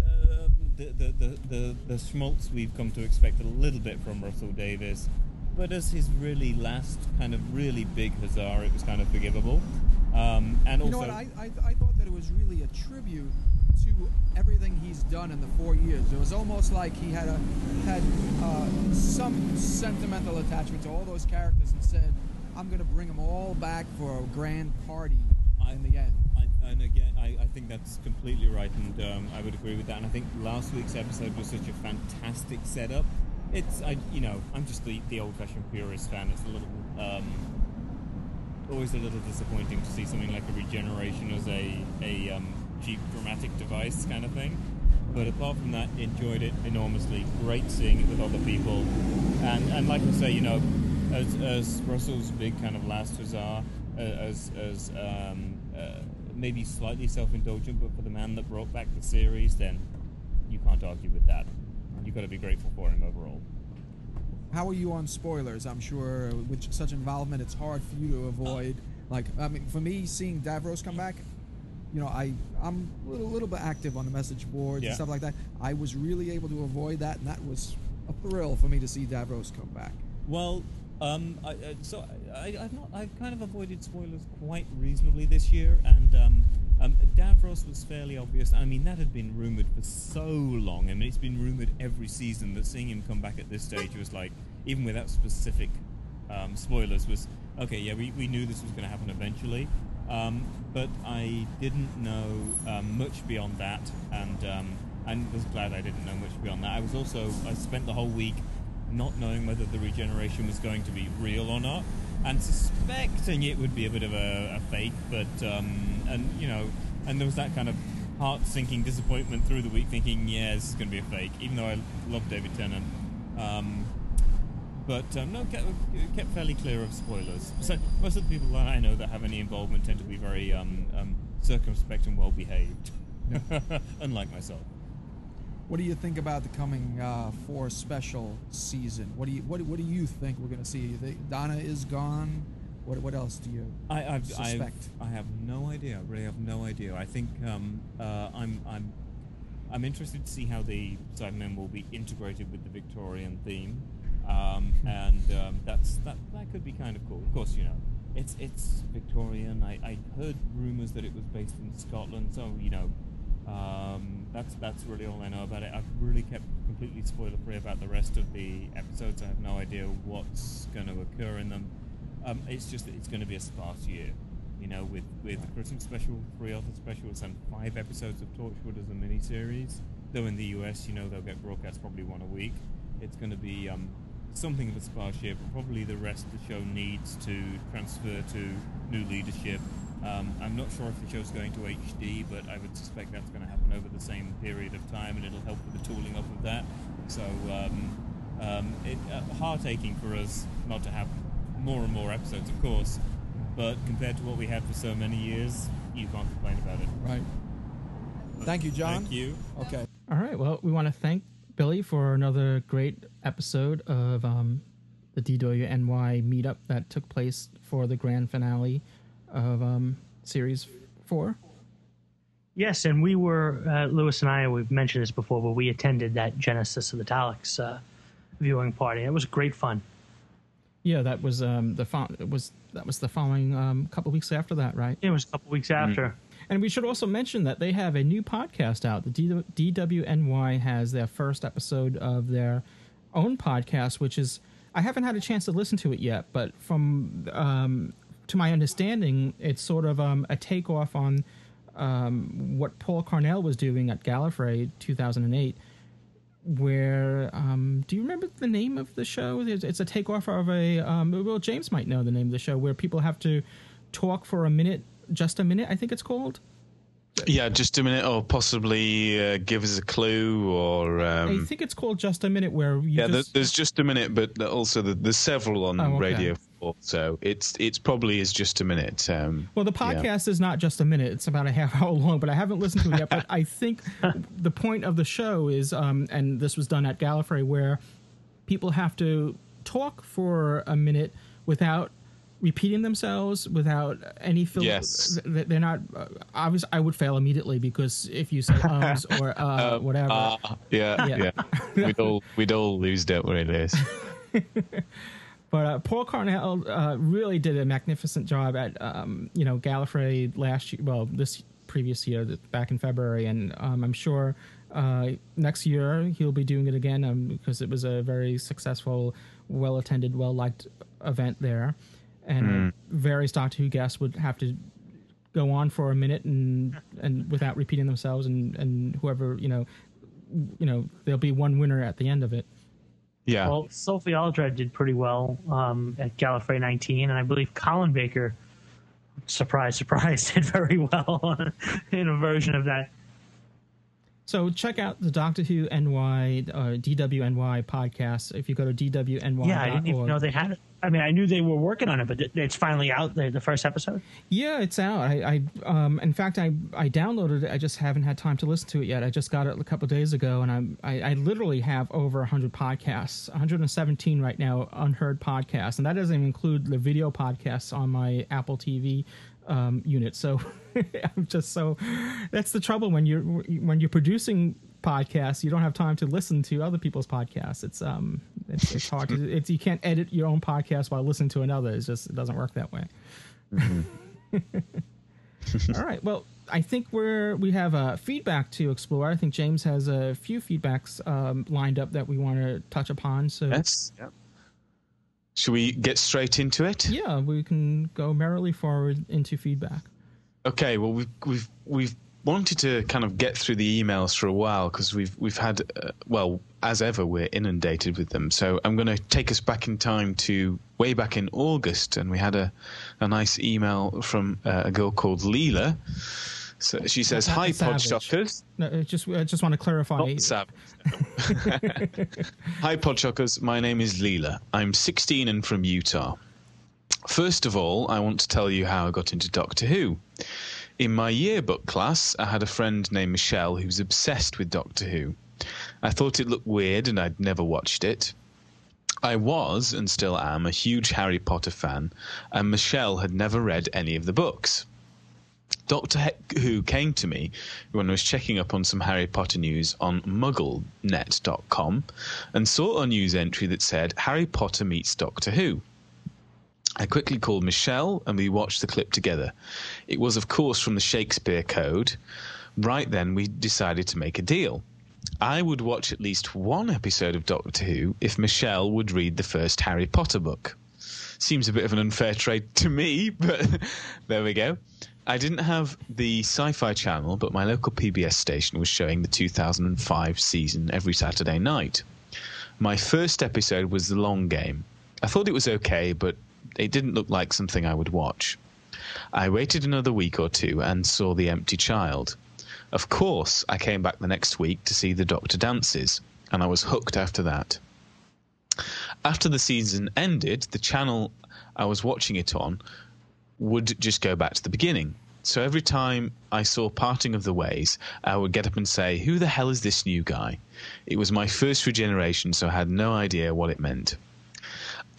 uh, the, the, the, the, the schmaltz we've come to expect a little bit from Russell Davies, but as his really last kind of really big huzzah, it was kind of forgivable. Um, and you also, know what? I, I I thought that it was really a tribute to everything he's done in the four years. It was almost like he had a had uh, some sentimental attachment to all those characters and said, I'm going to bring them all back for a grand party I, in the end. I, and again, I, I think that's completely right, and um, I would agree with that. And I think last week's episode was such a fantastic setup. It's, I, you know, I'm just the, the old-fashioned purist fan. It's a little, um, always a little disappointing to see something like a regeneration as a, a um, cheap dramatic device kind of thing. But apart from that, enjoyed it enormously. Great seeing it with other people. And, and like I say, you know, As, as Russell's big kind of last huzzah, uh, as, as um, uh, maybe slightly self-indulgent, but for the man that brought back the series, then you can't argue with that. You've got to be grateful for him overall. How are you on spoilers? I'm sure with such involvement, it's hard for you to avoid. Uh, like, I mean, for me, seeing Davros come back, you know, I, I'm a little, little bit active on the message boards yeah. and stuff like that. I was really able to avoid that, and that was a thrill for me to see Davros come back. Well... Um, I, uh, so I, I've not. I've kind of avoided spoilers quite reasonably this year, and um, um, Davros was fairly obvious. I mean, that had been rumored for so long. I mean, it's been rumored every season that seeing him come back at this stage was like, even without specific um, spoilers was, okay, yeah, we, we knew this was going to happen eventually, um, but I didn't know um, much beyond that, and um, I was glad I didn't know much beyond that. I was also, I spent the whole week not knowing whether the regeneration was going to be real or not, and suspecting it would be a bit of a, a fake, but, um, and, you know, and there was that kind of heart-sinking disappointment through the week, thinking, yeah, this is going to be a fake, even though I love David Tennant. Um, but, um, no, kept, kept fairly clear of spoilers. So most of the people that I know that have any involvement tend to be very um, um, circumspect and well-behaved, yeah. Unlike myself. What do you think about the coming uh, four special season? What do you what What do you think we're going to see? You think Donna is gone? What What else do you I, I've, suspect? I've, I have no idea. I really have no idea. I think um, uh, I'm I'm I'm interested to see how the Cybermen will be integrated with the Victorian theme, um, and um, that's that. That could be kind of cool. Of course, you know, it's it's Victorian. I, I heard rumors that it was based in Scotland, so you know. Um, that's that's really all I know about it. I've really kept completely spoiler free about the rest of the episodes. I have no idea what's going to occur in them. Um, it's just that it's going to be a sparse year, you know, with with right. Christmas special, three author specials, and five episodes of Torchwood as a miniseries. Though in the U S, you know, they'll get broadcast probably one a week. It's going to be um, something of a sparse year, but probably the rest of the show needs to transfer to new leadership. Um, I'm not sure if the show's going to H D, but I would suspect that's going to happen over the same period of time, and it'll help with the tooling up of that. So um, um, it uh, heart-aching for us not to have more and more episodes, of course, but compared to what we had for so many years, you can't complain about it. Right. But thank you, John. Thank you. Okay. All right, well, we want to thank Billy for another great episode of um, the D W N Y meetup that took place for the grand finale of um, series four. Yes, and we were, uh, Louis and I, we've mentioned this before, but we attended that Genesis of the Daleks uh, viewing party. It was great fun. Yeah, that was um, the fo- it was that was the following um, couple weeks after that, right? It was a couple weeks after. Mm-hmm. And we should also mention that they have a new podcast out. The D- DWNY has their first episode of their own podcast, which is, I haven't had a chance to listen to it yet, but from... Um, to my understanding, it's sort of um, a takeoff on um, what Paul Cornell was doing at Gallifrey two thousand eight, where, um, do you remember the name of the show? It's, it's a takeoff of a, um, well, James might know the name of the show, where people have to talk for a minute, just a minute, I think it's called. Yeah, just a minute, or possibly uh, give us a clue, or... Um, I think it's called Just a Minute, where you Yeah, just... there's Just a Minute, but also there's several on oh, okay. Radio four, so it's it's probably is Just a Minute. Um, well, the podcast yeah. is not Just a Minute, it's about a half hour long, but I haven't listened to it yet, but I think the point of the show is, um, and this was done at Gallifrey, where people have to talk for a minute without... repeating themselves, without any fil- yes they're not uh, I was I would fail immediately, because if you say ums or uh, uh whatever uh, yeah yeah, yeah. we'd all we'd all lose, don't worry, Liz. But uh, Paul Cornell uh, really did a magnificent job at um you know Gallifrey last year, well this previous year, back in February, and um, I'm sure uh next year he'll be doing it again, um, because it was a very successful, well attended, well liked event there. And mm. various Doctor Who guests would have to go on for a minute and and without repeating themselves, and, and whoever, you know, you know, there'll be one winner at the end of it. Yeah. Well, Sophie Aldred did pretty well um, at Gallifrey nineteen, and I believe Colin Baker, surprise, surprise, did very well in a version of that. So check out the Doctor Who N Y, uh, D W N Y podcast. If you go to D W N Y dot org. Yeah, I didn't even know they had it. I mean, I knew they were working on it, but it's finally out, the, the first episode? Yeah, it's out. I, I um, in fact, I, I downloaded it. I just haven't had time to listen to it yet. I just got it a couple of days ago, and I'm, I I literally have over one hundred podcasts, one hundred seventeen right now, unheard podcasts. And that doesn't even include the video podcasts on my Apple T V um, unit. So I'm just so – that's the trouble when you're, when you're producing – podcasts, you don't have time to listen to other people's podcasts. It's um it's, it's hard to it's you can't edit your own podcast while listening to another. It's just, it doesn't work that way. Mm-hmm. All right, well, I think we're we have uh feedback to explore. I think James has a few feedbacks um lined up that we want to touch upon. So yes, yep. Should we get straight into it? Yeah, we can go merrily forward into feedback. Okay, well, we've we've we've wanted to kind of get through the emails for a while because we've we've had uh, well, as ever, we're inundated with them. So I'm going to take us back in time to way back in August, and we had a a nice email from uh, a girl called Leela. So she says, "Hi, Podshockers." No, just I just want to clarify. Not savage. Hi, Podshockers. My name is Leela. I'm sixteen and from Utah. First of all, I want to tell you how I got into Doctor Who. In my yearbook class, I had a friend named Michelle who was obsessed with Doctor Who. I thought it looked weird and I'd never watched it. I was, and still am, a huge Harry Potter fan, and Michelle had never read any of the books. Doctor Who came to me when I was checking up on some Harry Potter news on muggle net dot com and saw a news entry that said, Harry Potter meets Doctor Who. I quickly called Michelle and we watched the clip together. It was, of course, from the Shakespeare Code. Right then, we decided to make a deal. I would watch at least one episode of Doctor Who if Michelle would read the first Harry Potter book. Seems a bit of an unfair trade to me, but there we go. I didn't have the Sci-Fi Channel, but my local P B S station was showing the two thousand five season every Saturday night. My first episode was The Long Game. I thought it was okay, but it didn't look like something I would watch. I waited another week or two and saw The Empty Child. Of course, I came back the next week to see The Doctor Dances, and I was hooked after that. After the season ended, the channel I was watching it on would just go back to the beginning. So every time I saw Parting of the Ways, I would get up and say, who the hell is this new guy? It was my first regeneration, so I had no idea what it meant.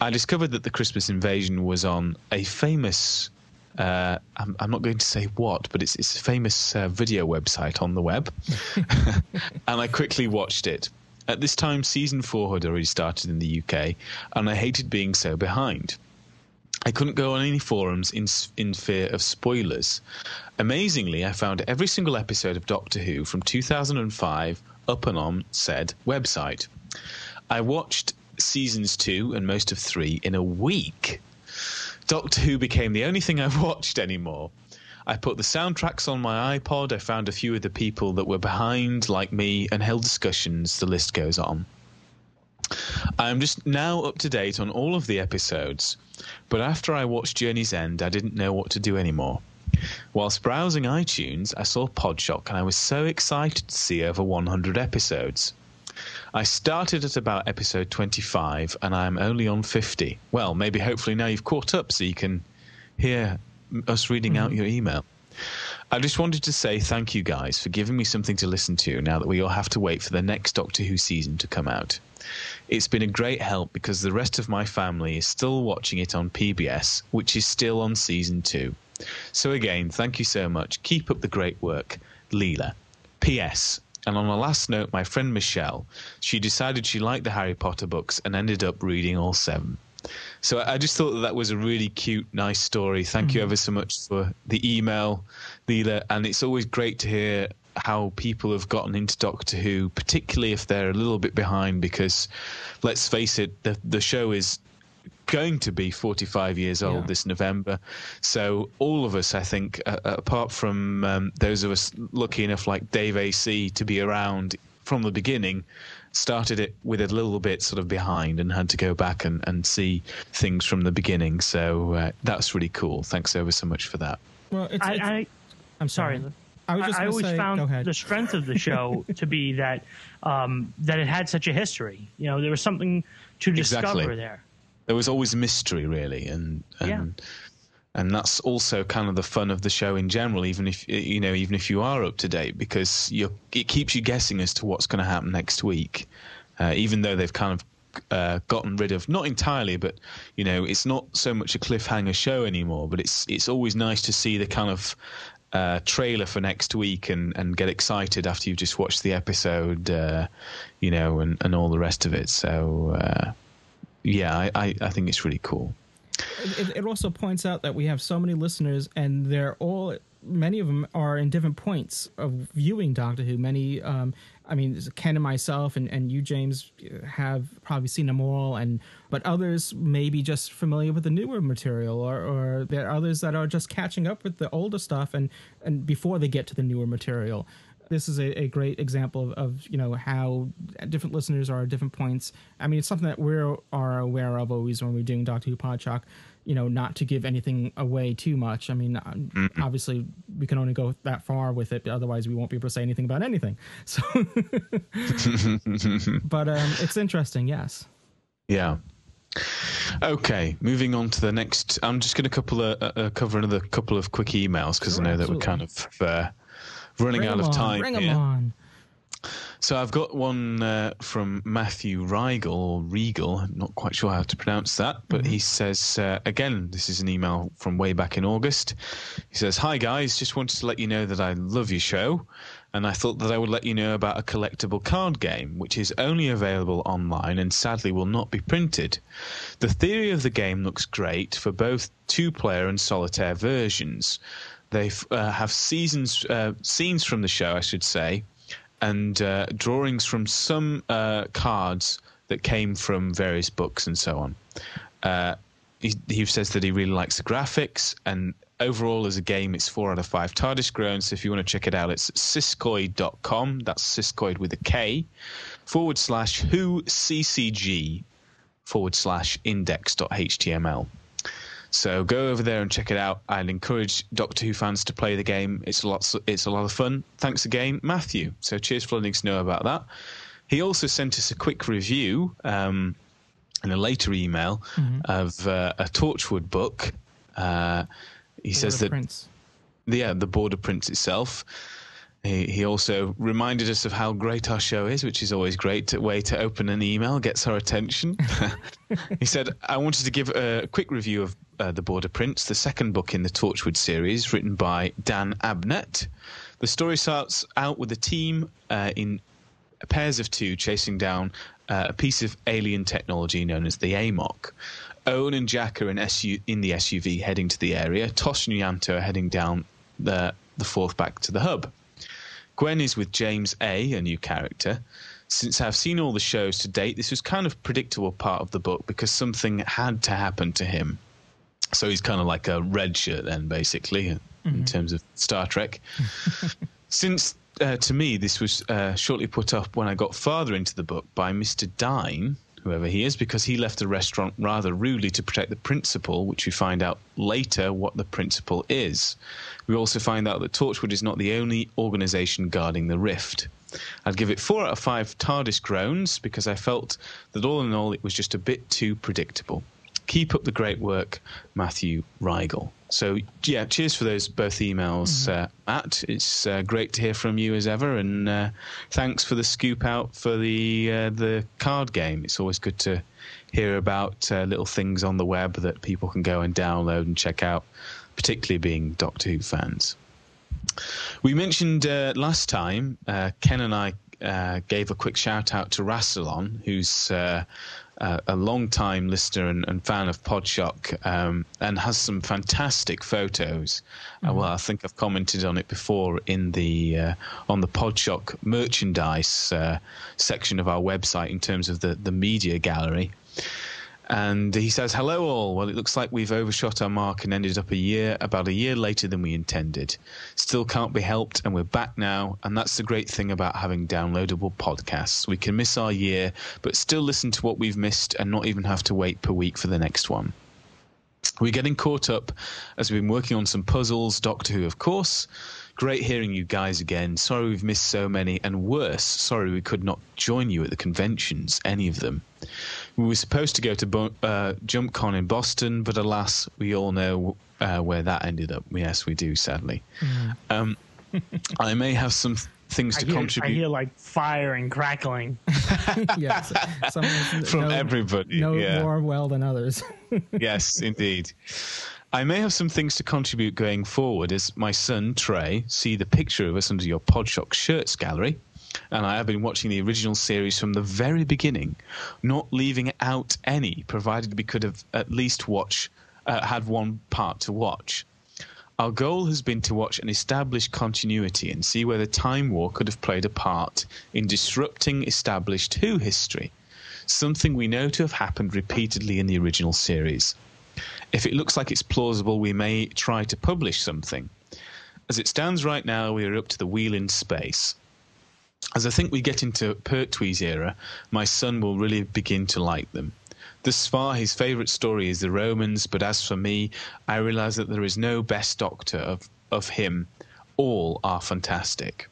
I discovered that the Christmas Invasion was on a famous, uh, I'm, I'm not going to say what, but it's, it's a famous uh, video website on the web. And I quickly watched it. At this time, season four had already started in the U K, and I hated being so behind. I couldn't go on any forums in in fear of spoilers. Amazingly, I found every single episode of Doctor Who from two thousand five up and on said website. I watched seasons two and most of three in a week. Doctor Who became the only thing I watched anymore. I put the soundtracks on my iPod. I found a few of the people that were behind like me and held discussions. The list goes on. I am just now up to date on all of the episodes, but after I watched Journey's End, I didn't know what to do anymore. Whilst browsing iTunes, I saw Podshock, and I was so excited to see over one hundred episodes. I started at about episode twenty-five, and I am only on fifty. Well, maybe hopefully now you've caught up so you can hear us reading mm-hmm. out your email. I just wanted to say thank you guys for giving me something to listen to now that we all have to wait for the next Doctor Who season to come out. It's been a great help because the rest of my family is still watching it on P B S, which is still on season two. So again, thank you so much. Keep up the great work, Leela. P S. And on a last note, my friend Michelle, she decided she liked the Harry Potter books and ended up reading all seven. So I just thought that, that was a really cute, nice story. Thank mm-hmm. you ever so much for the email, Leela. And it's always great to hear how people have gotten into Doctor Who, particularly if they're a little bit behind, because let's face it, the, the show is going to be forty-five years old yeah. this November. So all of us, I think, uh, apart from um, those of us lucky enough like Dave A C to be around from the beginning, started it with a little bit sort of behind and had to go back and, and see things from the beginning. So uh, that's really cool. Thanks ever so much for that. Well, it's, I, it's, I, I'm sorry. sorry. I, was just I, I always say, found the strength of the show to be that um, that it had such a history. You know, there was something to discover exactly. there. There was always mystery, really, and and yeah. and that's also kind of the fun of the show in general. Even if you know, even if you are up to date, because you're, it keeps you guessing as to what's going to happen next week. Uh, even though they've kind of uh, gotten rid of not entirely, but you know, it's not so much a cliffhanger show anymore. But it's it's always nice to see the kind of Uh, trailer for next week and, and get excited after you've just watched the episode, uh, you know, and, and all the rest of it. So, uh, yeah, I, I, I think it's really cool. It, it also points out that we have so many listeners and they're all many of them are in different points of viewing Doctor Who. Many, um, I mean, Ken and myself and, and you, James, have probably seen them all, and but others may be just familiar with the newer material, or, or there are others that are just catching up with the older stuff and, and before they get to the newer material. This is a, a great example of, of, you know, how different listeners are at different points. I mean, it's something that we are aware of always when we're doing Doctor Who Podshock, you know, not to give anything away too much. I mean, mm-hmm. obviously, we can only go that far with it. Otherwise, we won't be able to say anything about anything. So, But um, it's interesting, yes. Yeah. Okay, moving on to the next. I'm just going to couple of, uh, cover another couple of quick emails because sure, I know absolutely. that we're kind of... Uh, Running bring out of time. On, bring here. Them on. So I've got one uh, from Matthew Riegel, or Regal. I'm not quite sure how to pronounce that, but mm-hmm. he says, uh, again, this is an email from way back in August. He says, "Hi guys, just wanted to let you know that I love your show, and I thought that I would let you know about a collectible card game, which is only available online and sadly will not be printed. The theory of the game looks great for both two-player and solitaire versions. They uh, have seasons, uh, scenes from the show, I should say, and uh, drawings from some uh, cards that came from various books and so on. Uh, he, he says that he really likes the graphics, and overall as a game, it's four out of five TARDIS grown. So if you want to check it out, it's siscoid dot com. That's siscoid with a K, forward slash who ccg, forward slash index dot h t m l. So go over there and check it out. I'd encourage Doctor Who fans to play the game. It's a lot, it's a lot of fun. Thanks again, Matthew." So cheers for letting us know about that. He also sent us a quick review um, in a later email mm-hmm. of uh, a Torchwood book. Uh, he Border says that Prince. Yeah, the Border Prince itself. He, he also reminded us of how great our show is, which is always a great way to open an email, gets our attention. He said, "I wanted to give a quick review of uh, The Border Prince, the second book in the Torchwood series, written by Dan Abnett. The story starts out with a team uh, in pairs of two chasing down uh, a piece of alien technology known as the A M O C. Owen and Jack are in, S U- in the S U V heading to the area. Tosh and Yanto are heading down the, the fourth back to the hub. Gwen is with James A., a new character. Since I've seen all the shows to date, this was kind of a predictable part of the book because something had to happen to him." So he's kind of like a red shirt then, basically, mm-hmm. in terms of Star Trek. Since, uh, to me, this was uh, shortly put up when I got farther into the book by Mister Dine, whoever he is, because he left the restaurant rather rudely to protect the principal, which we find out later what the principal is. We also find out that Torchwood is not the only organisation guarding the rift. I'd give it four out of five TARDIS groans because I felt that all in all it was just a bit too predictable. Keep up the great work, Matthew Riegel." So, yeah, cheers for those both emails, mm-hmm. uh, Matt. It's uh, great to hear from you as ever, and uh, thanks for the scoop out for the uh, the card game. It's always good to hear about uh, little things on the web that people can go and download and check out, particularly being Doctor Who fans. We mentioned uh, last time, uh, Ken and I uh, gave a quick shout-out to Rassilon, who's... Uh, Uh, a long-time listener and, and fan of Podshock, um, and has some fantastic photos. Mm-hmm. Uh, well, I think I've commented on it before in the uh, on the Podshock merchandise uh, section of our website in terms of the, the media gallery. And he says, "Hello all. Well, it looks like we've overshot our mark and ended up a year, about a year later than we intended. Still can't be helped, and we're back now. And that's the great thing about having downloadable podcasts. We can miss our year, but still listen to what we've missed and not even have to wait per week for the next one. We're getting caught up as we've been working on some puzzles, Doctor Who, of course. Great hearing you guys again. Sorry we've missed so many, and worse, sorry we could not join you at the conventions, any of them. We were supposed to go to Bo- uh, JumpCon in Boston, but alas, we all know uh, where that ended up. Yes, we do, sadly. Mm. Um, I may have some th- things I to hear, contribute. I hear like fire and crackling. Yes, some, from no, everybody. No yeah. more well than others. Yes, indeed. I may have some things to contribute going forward, as my son, Trey, see the picture of us under your Podshock shirts gallery, and I have been watching the original series from the very beginning, not leaving out any, provided we could have at least watch, uh, had one part to watch. Our goal has been to watch an established continuity and see whether Time War could have played a part in disrupting established Who history, something we know to have happened repeatedly in the original series. If it looks like it's plausible, we may try to publish something. As it stands right now, we are up to the wheel in space. As I think we get into Pertwee's era, my son will really begin to like them. Thus far, his favourite story is the Romans, but as for me, I realise that there is no best doctor of, of him. All are fantastic.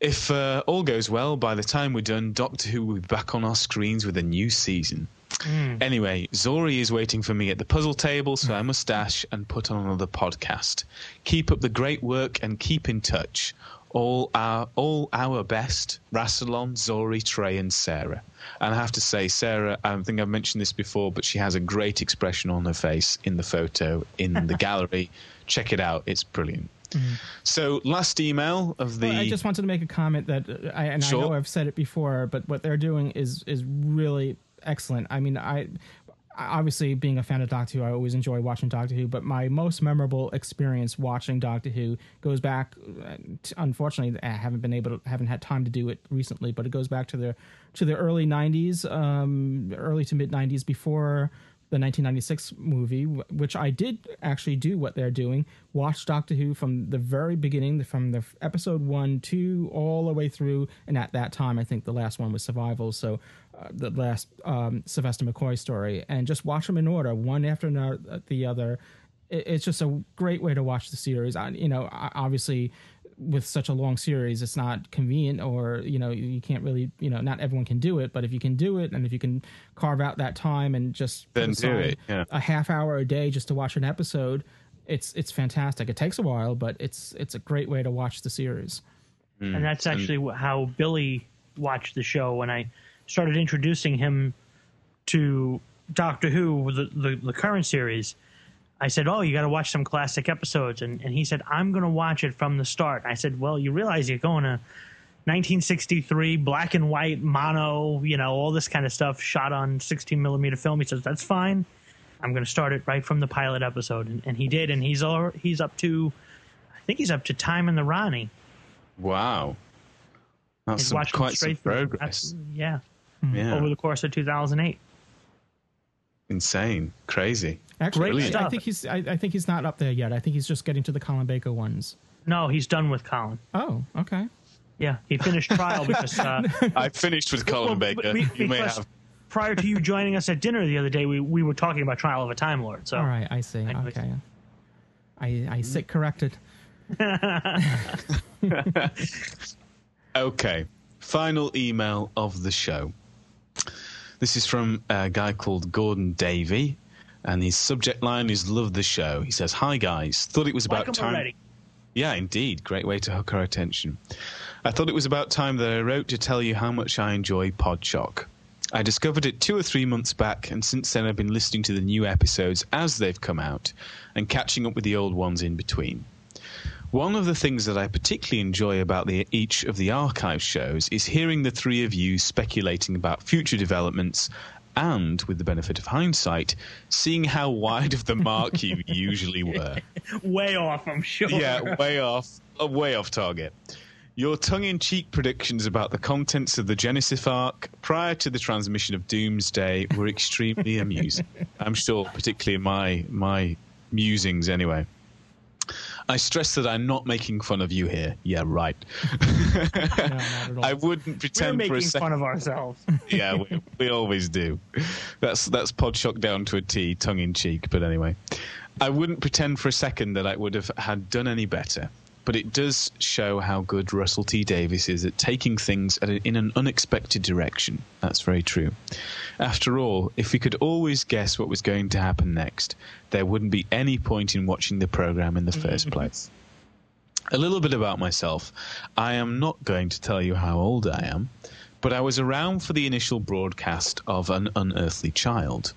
If uh, all goes well, by the time we're done, Doctor Who will be back on our screens with a new season. Mm. Anyway, Zori is waiting for me at the puzzle table, so I must dash and put on another podcast. Keep up the great work and keep in touch. All our, all our best, Rassilon, Zori, Trey and Sarah. And I have to say, Sarah, I think I've mentioned this before, but she has a great expression on her face in the photo in the gallery. Check it out. It's brilliant. Mm-hmm. So last email of the... Well, I just wanted to make a comment that, uh, I, and sure. I know I've said it before, but what they're doing is is really excellent. I mean, I... obviously, being a fan of Doctor Who, I always enjoy watching Doctor Who, but my most memorable experience watching Doctor Who goes back, unfortunately, I haven't been able to, haven't had time to do it recently, but it goes back to the to the early nineties, um, early to mid nineties, before the nineteen ninety-six movie, which I did actually do what they're doing, watch Doctor Who from the very beginning, from the episode one, two, all the way through, and at that time, I think the last one was Survival, so... Uh, the last um, Sylvester McCoy story, and just watch them in order, one after another, the other. It, it's just a great way to watch the series. I, you know, I, obviously, with such a long series, it's not convenient, or you know, you can't really, you know, not everyone can do it. But if you can do it, and if you can carve out that time and just then do it, yeah. a half hour a day just to watch an episode, it's it's fantastic. It takes a while, but it's it's a great way to watch the series. Mm. And that's actually mm. how Billy watched the show when I started introducing him to Doctor Who, the, the, the current series. I said, oh, you got to watch some classic episodes. And, and he said, I'm going to watch it from the start. I said, well, you realize you're going to nineteen sixty-three, black and white, mono, you know, all this kind of stuff shot on sixteen millimeter film. He says, that's fine. I'm going to start it right from the pilot episode. And, and he did. And he's all, he's up to, I think he's up to Time and the Ronnie. Wow. That's some, quite some progress. Through, yeah. Yeah. Over the course of two thousand eight. Insane. Crazy. Actually, I, I think he's I, I think he's not up there yet. I think he's just getting to the Colin Baker ones. No, he's done with Colin. Oh, okay. Yeah, he finished trial because... Uh, I finished with Colin well, Baker. We, you may have. Prior to you joining us at dinner the other day, we, we were talking about Trial of a Time Lord. So. All right, I see. I, okay. I, I sit corrected. Okay. Final email of the show. This is from a guy called Gordon Davey, and his subject line is Love the Show. He says, hi, guys. Thought it was about time. Already. Yeah, indeed. Great way to hook our attention. I thought it was about time that I wrote to tell you how much I enjoy Podshock. I discovered it two or three months back, and since then I've been listening to the new episodes as they've come out and catching up with the old ones in between. One of the things that I particularly enjoy about the, each of the archive shows is hearing the three of you speculating about future developments and, with the benefit of hindsight, seeing how wide of the mark you usually were. Way off, I'm sure. Yeah, way off, way off target. Your tongue-in-cheek predictions about the contents of the Genesis arc prior to the transmission of Doomsday were extremely amusing. I'm sure, particularly my my musings anyway. I stress that I'm not making fun of you here. Yeah, right. No, not at all. I wouldn't pretend for a second. We're making fun of ourselves. Yeah, we, we always do. That's that's Podshock down to a T, tongue in cheek. But anyway, I wouldn't pretend for a second that I would have had done any better. But it does show how good Russell T Davies is at taking things at a, in an unexpected direction. That's very true. After all, if we could always guess what was going to happen next, there wouldn't be any point in watching the program in the first place. A little bit about myself. I am not going to tell you how old I am, but I was around for the initial broadcast of An Unearthly Child.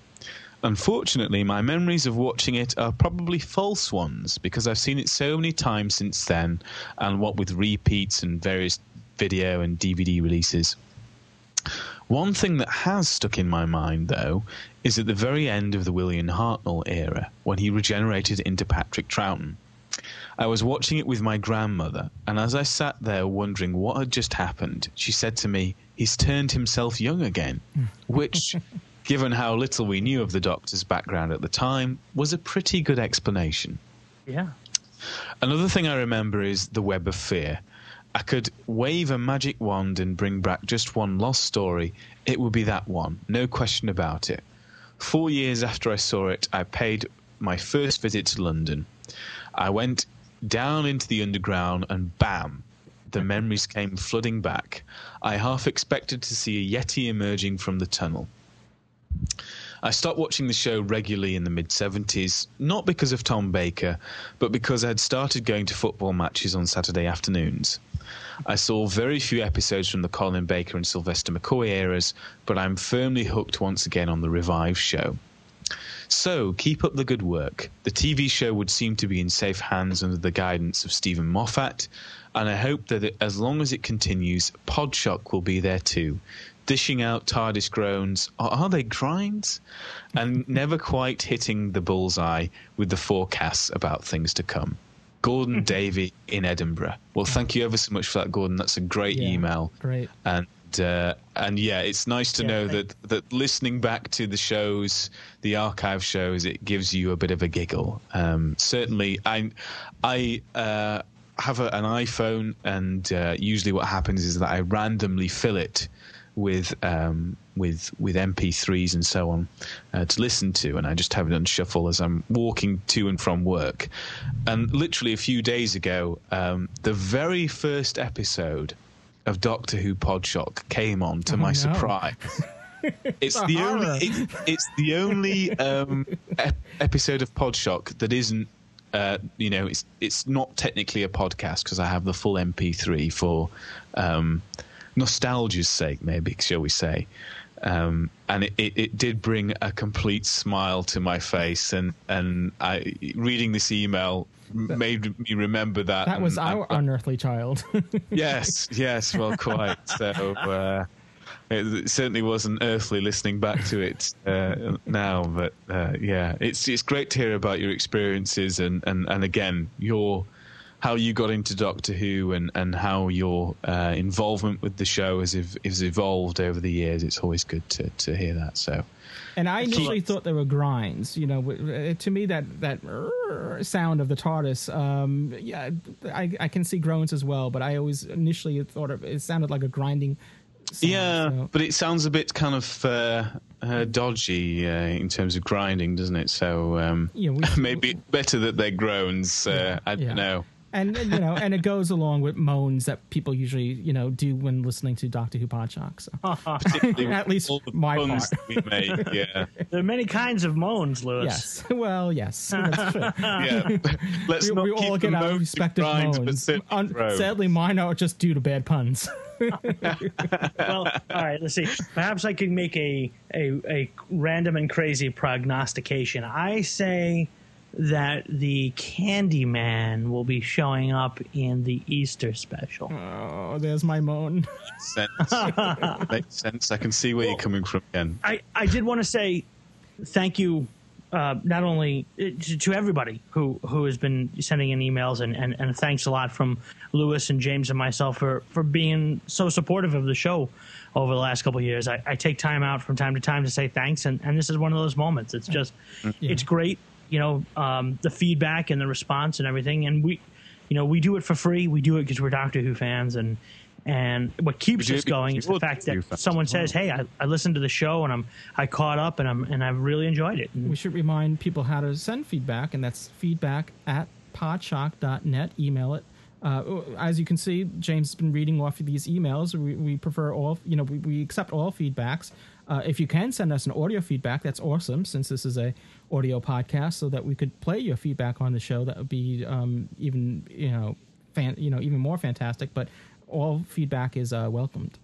Unfortunately, my memories of watching it are probably false ones because I've seen it so many times since then, and what with repeats and various video and D V D releases. One thing that has stuck in my mind, though, is at the very end of the William Hartnell era, when he regenerated into Patrick Troughton. I was watching it with my grandmother, and as I sat there wondering what had just happened, she said to me, "He's turned himself young again," which, given how little we knew of the Doctor's background at the time, was a pretty good explanation. Yeah. Another thing I remember is the Web of Fear. I could wave a magic wand and bring back just one lost story. It would be that one, no question about it. Four years after I saw it, I paid my first visit to London. I went down into the underground and bam, the memories came flooding back. I half expected to see a Yeti emerging from the tunnel. I stopped watching the show regularly in the mid-seventies, not because of Tom Baker, but because I had started going to football matches on Saturday afternoons. I saw very few episodes from the Colin Baker and Sylvester McCoy eras, but I'm firmly hooked once again on the revived show. So, keep up the good work. The T V show would seem to be in safe hands under the guidance of Stephen Moffat, and I hope that it, as long as it continues, Podshock will be there too, dishing out TARDIS groans, or are they grinds? And never quite hitting the bullseye with the forecasts about things to come. Gordon Davey in Edinburgh. Well, thank you ever so much for that, Gordon. That's a great yeah, email. Great. And Uh, and yeah, it's nice to yeah, know that, that listening back to the shows, the archive shows, it gives you a bit of a giggle. Um, certainly, I I uh, have a, an iPhone, and uh, usually what happens is that I randomly fill it with um, with with M P threes and so on uh, to listen to, and I just have it on shuffle as I'm walking to and from work. And literally a few days ago, um, the very first episode of Doctor Who Podshock came on to oh, my no. surprise. It's the horror. only it, it's the only um, ep- episode of Podshock that isn't uh, you know it's it's not technically a podcast, because I have the full M P three for um, nostalgia's sake, maybe, shall we say. Um, and it, it, it did bring a complete smile to my face, and and I reading this email made me remember that. That was and, our and, unearthly child. Yes, yes, well, quite. So uh, it certainly wasn't earthly listening back to it uh, now, but uh, yeah, it's it's great to hear about your experiences and, and, and again, your how you got into Doctor Who and, and how your uh, involvement with the show has, ev- has evolved over the years. It's always good to, to hear that, so... And I initially thought they were grinds. You know, to me, that that sound of the TARDIS, um, yeah, I, I can see groans as well, but I always initially thought of, it sounded like a grinding sound. Yeah, so. But it sounds a bit kind of uh, uh, dodgy uh, in terms of grinding, doesn't it? So um, yeah, we, maybe it's better that they're groans. Yeah, uh, I yeah. don't know. And, you know, and it goes along with moans that people usually, you know, do when listening to Doctor Who Podshock. So. At least my part. We make, yeah. There are many kinds of moans, Lewis. Yes. Well, yes. That's true. Yeah. Let's we, not we keep all get our respective moans. Specific Un- sadly, mine are just due to bad puns. Well, all right, let's see. Perhaps I could make a, a, a random and crazy prognostication. I say... that the Candyman will be showing up in the Easter special. Oh, there's my moan. Makes sense. Makes sense. I can see where well, you're coming from, Ken. I, I did want to say thank you uh, not only to, to everybody who, who has been sending in emails, and, and, and thanks a lot from Lewis and James and myself for, for being so supportive of the show over the last couple of years. I, I take time out from time to time to say thanks, and, and this is one of those moments. It's just, yeah. it's great. You know, um, the feedback and the response and everything. And we, you know, we do it for free. We do it because we're Doctor Who fans. And and what keeps us going is the fact that someone says, hey, I, I listened to the show and I'm I caught up and I'm and I really enjoyed it. And we should remind people how to send feedback. And that's feedback at podshock dot net. Email it. Uh, as you can see, James has been reading off of these emails. We, we prefer all, you know, we, we accept all feedbacks. Uh, if you can send us an audio feedback, that's awesome, since this is a audio podcast, so that we could play your feedback on the show. That would be um, even, you know, fan, you know, even more fantastic. But all feedback is uh, welcomed.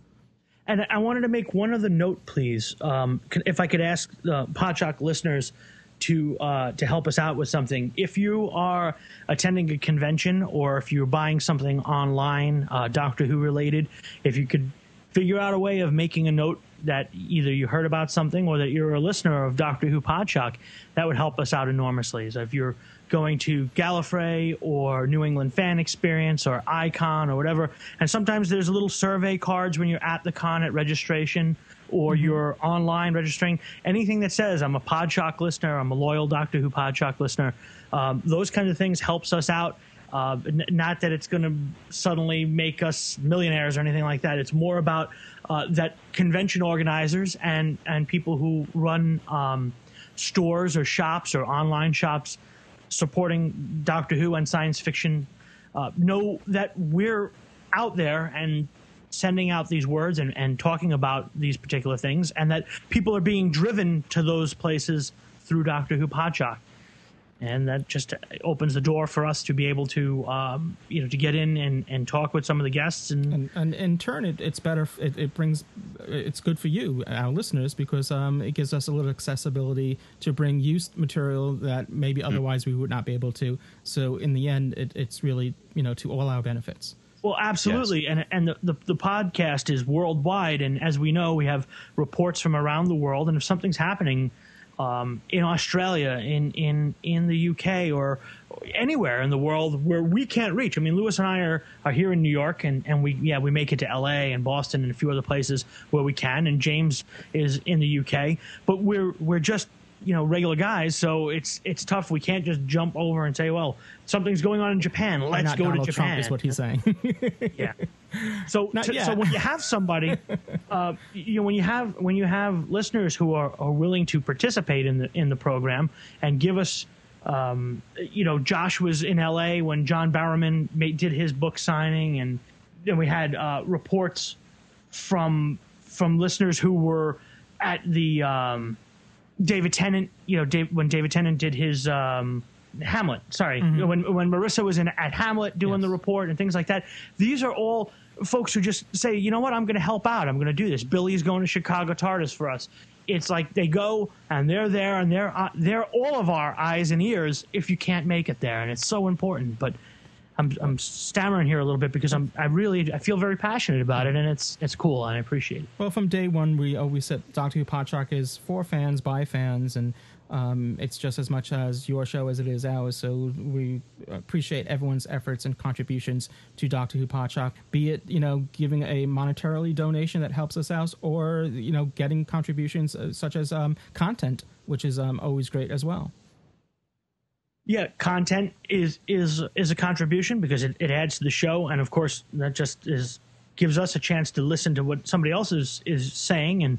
And I wanted to make one other note, please. Um, if I could ask uh, Podshock listeners to uh, to help us out with something. If you are attending a convention, or if you're buying something online, uh, Doctor Who related, if you could figure out a way of making a note that either you heard about something or that you're a listener of Doctor Who Podshock, that would help us out enormously. So if you're going to Gallifrey or New England Fan Experience or Icon or whatever, and sometimes there's little survey cards when you're at the con at registration or mm-hmm. you're online registering, anything that says I'm a Podshock listener, I'm a loyal Doctor Who Podshock listener, um, those kinds of things helps us out. Uh, n- not that it's going to suddenly make us millionaires or anything like that. It's more about uh, that convention organizers and, and people who run um, stores or shops or online shops supporting Doctor Who and science fiction uh, know that we're out there and sending out these words and, and talking about these particular things, and that people are being driven to those places through Doctor Who Podshock. And that just opens the door for us to be able to, um, you know, to get in and, and talk with some of the guests. And and, and in turn, it, it's better. It, it brings it's good for you, our listeners, because um, it gives us a little accessibility to bring used material that maybe otherwise we would not be able to. So in the end, it, it's really, you know, to all our benefits. Well, absolutely. Yes. And and the, the, the podcast is worldwide. And as we know, we have reports from around the world. And if something's happening Um, in Australia, in, in in the U K, or anywhere in the world where we can't reach. I mean, Louis and I are, are here in New York, and, and we yeah we make it to L A and Boston and a few other places where we can. And James is in the U K, but we're we're just you know regular guys, so it's it's tough. We can't just jump over and say, well, something's going on in Japan. Let's not go Donald to Japan. Trump is what he's saying. yeah. So to, so when you have somebody, uh, you know when you have when you have listeners who are, are willing to participate in the in the program and give us, um, you know, Josh was in L A when John Barrowman made, did his book signing, and then we had uh, reports from from listeners who were at the um, David Tennant, you know, Dave, when David Tennant did his um, Hamlet. Sorry, mm-hmm. when when Marissa was in at Hamlet doing yes. the report and things like that. These are all folks who just say, you know what, I'm going to help out. I'm going to do this. Billy's going to Chicago TARDIS for us. It's like they go and they're there and they're uh, they're all of our eyes and ears. If you can't make it there, and it's so important. But I'm I'm stammering here a little bit because I'm I really I feel very passionate about it, and it's it's cool and I appreciate it. Well, from day one we always said Doctor Who Podshock is for fans by fans, and Um, it's just as much as your show as it is ours, so we appreciate everyone's efforts and contributions to Doctor Who Podshock, be it, you know, giving a monetarily donation that helps us out, or, you know, getting contributions such as um, content, which is um, always great as well. Yeah, content is is is a contribution because it, it adds to the show, and of course that just is gives us a chance to listen to what somebody else is, is saying, and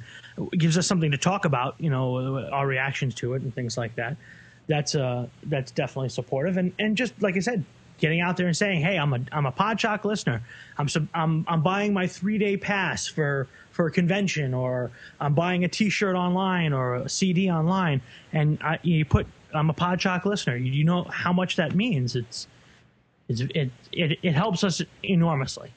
gives us something to talk about, you know, our reactions to it and things like that. That's uh, that's definitely supportive. And, and just like I said, getting out there and saying, hey, I'm a I'm a Podshock listener. I'm sub, I'm I'm buying my three day pass for for a convention, or I'm buying a T-shirt online or a C D online, and I, you put I'm a Podshock listener. You, you know how much that means. It's, it's it it it helps us enormously.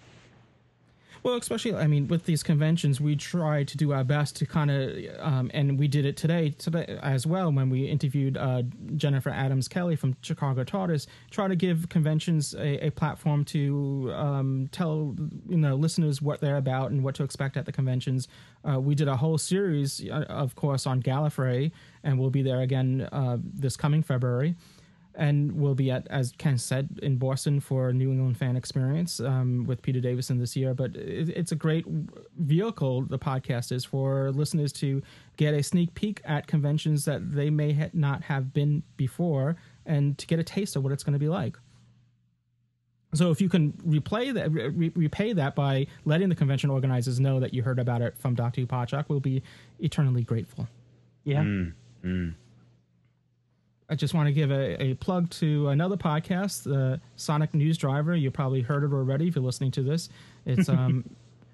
Well, especially, I mean, with these conventions, we try to do our best to kind of, um, and we did it today, today as well when we interviewed uh, Jennifer Adams Kelly from Chicago TARDIS, try to give conventions a, a platform to um, tell, you know, listeners what they're about and what to expect at the conventions. Uh, we did a whole series, uh, of course, on Gallifrey, and we'll be there again uh, this coming February. And we'll be at, as Ken said, in Boston for New England Fan Experience um, with Peter Davison this year. But it, it's a great vehicle, the podcast is, for listeners to get a sneak peek at conventions that they may ha- not have been before, and to get a taste of what it's going to be like. So if you can replay that, re- repay that by letting the convention organizers know that you heard about it from Doctor Who Podshock, we'll be eternally grateful. Yeah. Mm, mm. I just want to give a, a plug to another podcast, the Sonic News Driver. You probably heard it already if you're listening to this. It's um,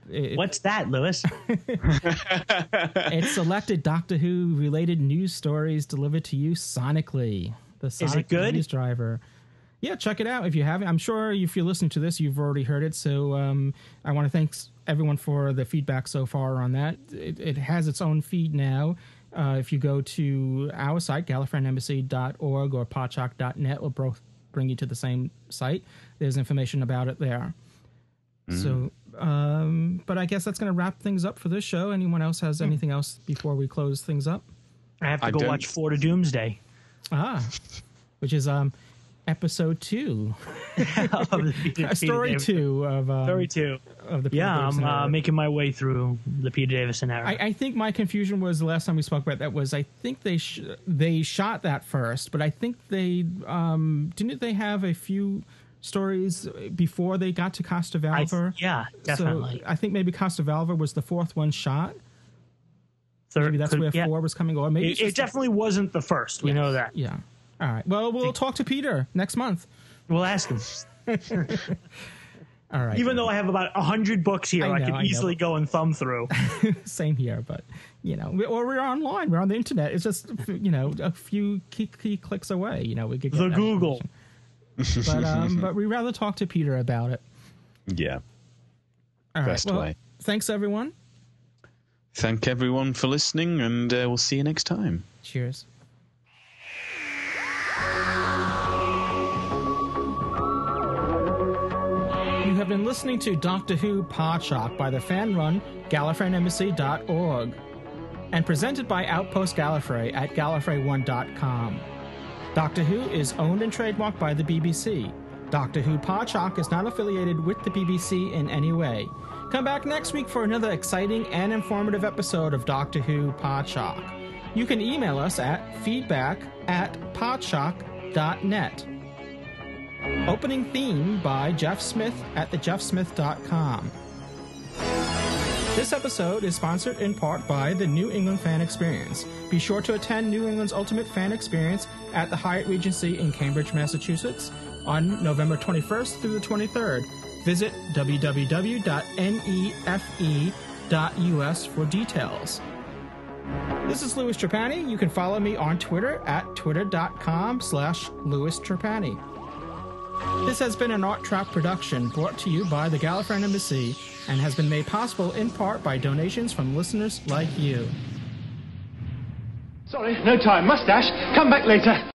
it, what's that, Louis? It selected Doctor Who related news stories delivered to you sonically. The Sonic Is it good? News Driver. Yeah, check it out if you haven't. I'm sure if you're listening to this, you've already heard it. So um, I want to thank everyone for the feedback so far on that. It, it has its own feed now. Uh, if you go to our site, Gallifreyan Embassy dot org or podshock dot net, will both bring you to the same site. There's information about it there. Mm. So Um, but I guess that's going to wrap things up for this show. Anyone else has anything else before we close things up? I have to I go don't. watch Florida Doomsday. Ah, which is um, episode two, the story Davison. two of um, story two of the Peter yeah. Davison I'm uh, making my way through the Peter Davison era. I, I think my confusion was the last time we spoke about that was I think they sh- they shot that first, but I think they um, didn't they have a few stories before they got to Costa Valva? I, yeah, definitely. So I think maybe Costa Valva was the fourth one shot. Third, maybe that's could, where yeah. four was coming, or maybe it, it definitely that. wasn't the first. We yes. know that. Yeah. All right. Well, we'll talk to Peter next month. We'll ask him. All right. Even though I have about a hundred books here, I, know, I can easily I go and thumb through. Same here, but you know, we, or we're online, we're on the internet. It's just you know a few key, key clicks away. You know, we could get the Google. But um, but we rather talk to Peter about it. Yeah. All Best right. Well, way. Thanks everyone. Thank everyone for listening, and uh, we'll see you next time. Cheers. You have been listening to Doctor Who Pod Shock by the fan run Gallifreyan Embassy dot org and presented by Outpost Gallifrey at Gallifrey one dot com. Doctor Who is owned and trademarked by the B B C. Doctor Who Pod Shock is not affiliated with the B B C in any way. Come back next week for another exciting and informative episode of Doctor Who Podshock. You can email us at feedback at podshock dot net. Opening theme by Jeff Smith at the jeff smith dot com. This episode is sponsored in part by the New England Fan Experience. Be sure to attend New England's Ultimate Fan Experience at the Hyatt Regency in Cambridge, Massachusetts on November twenty-first through the twenty-third. Visit w w w dot nefe dot u s for details. This is Louis Trapani. You can follow me on Twitter at twitter dot com slash Louis Trapani. This has been an Art Trap production brought to you by the Gallifreyan Embassy and has been made possible in part by donations from listeners like you. Sorry, no time. Mustache. Come back later.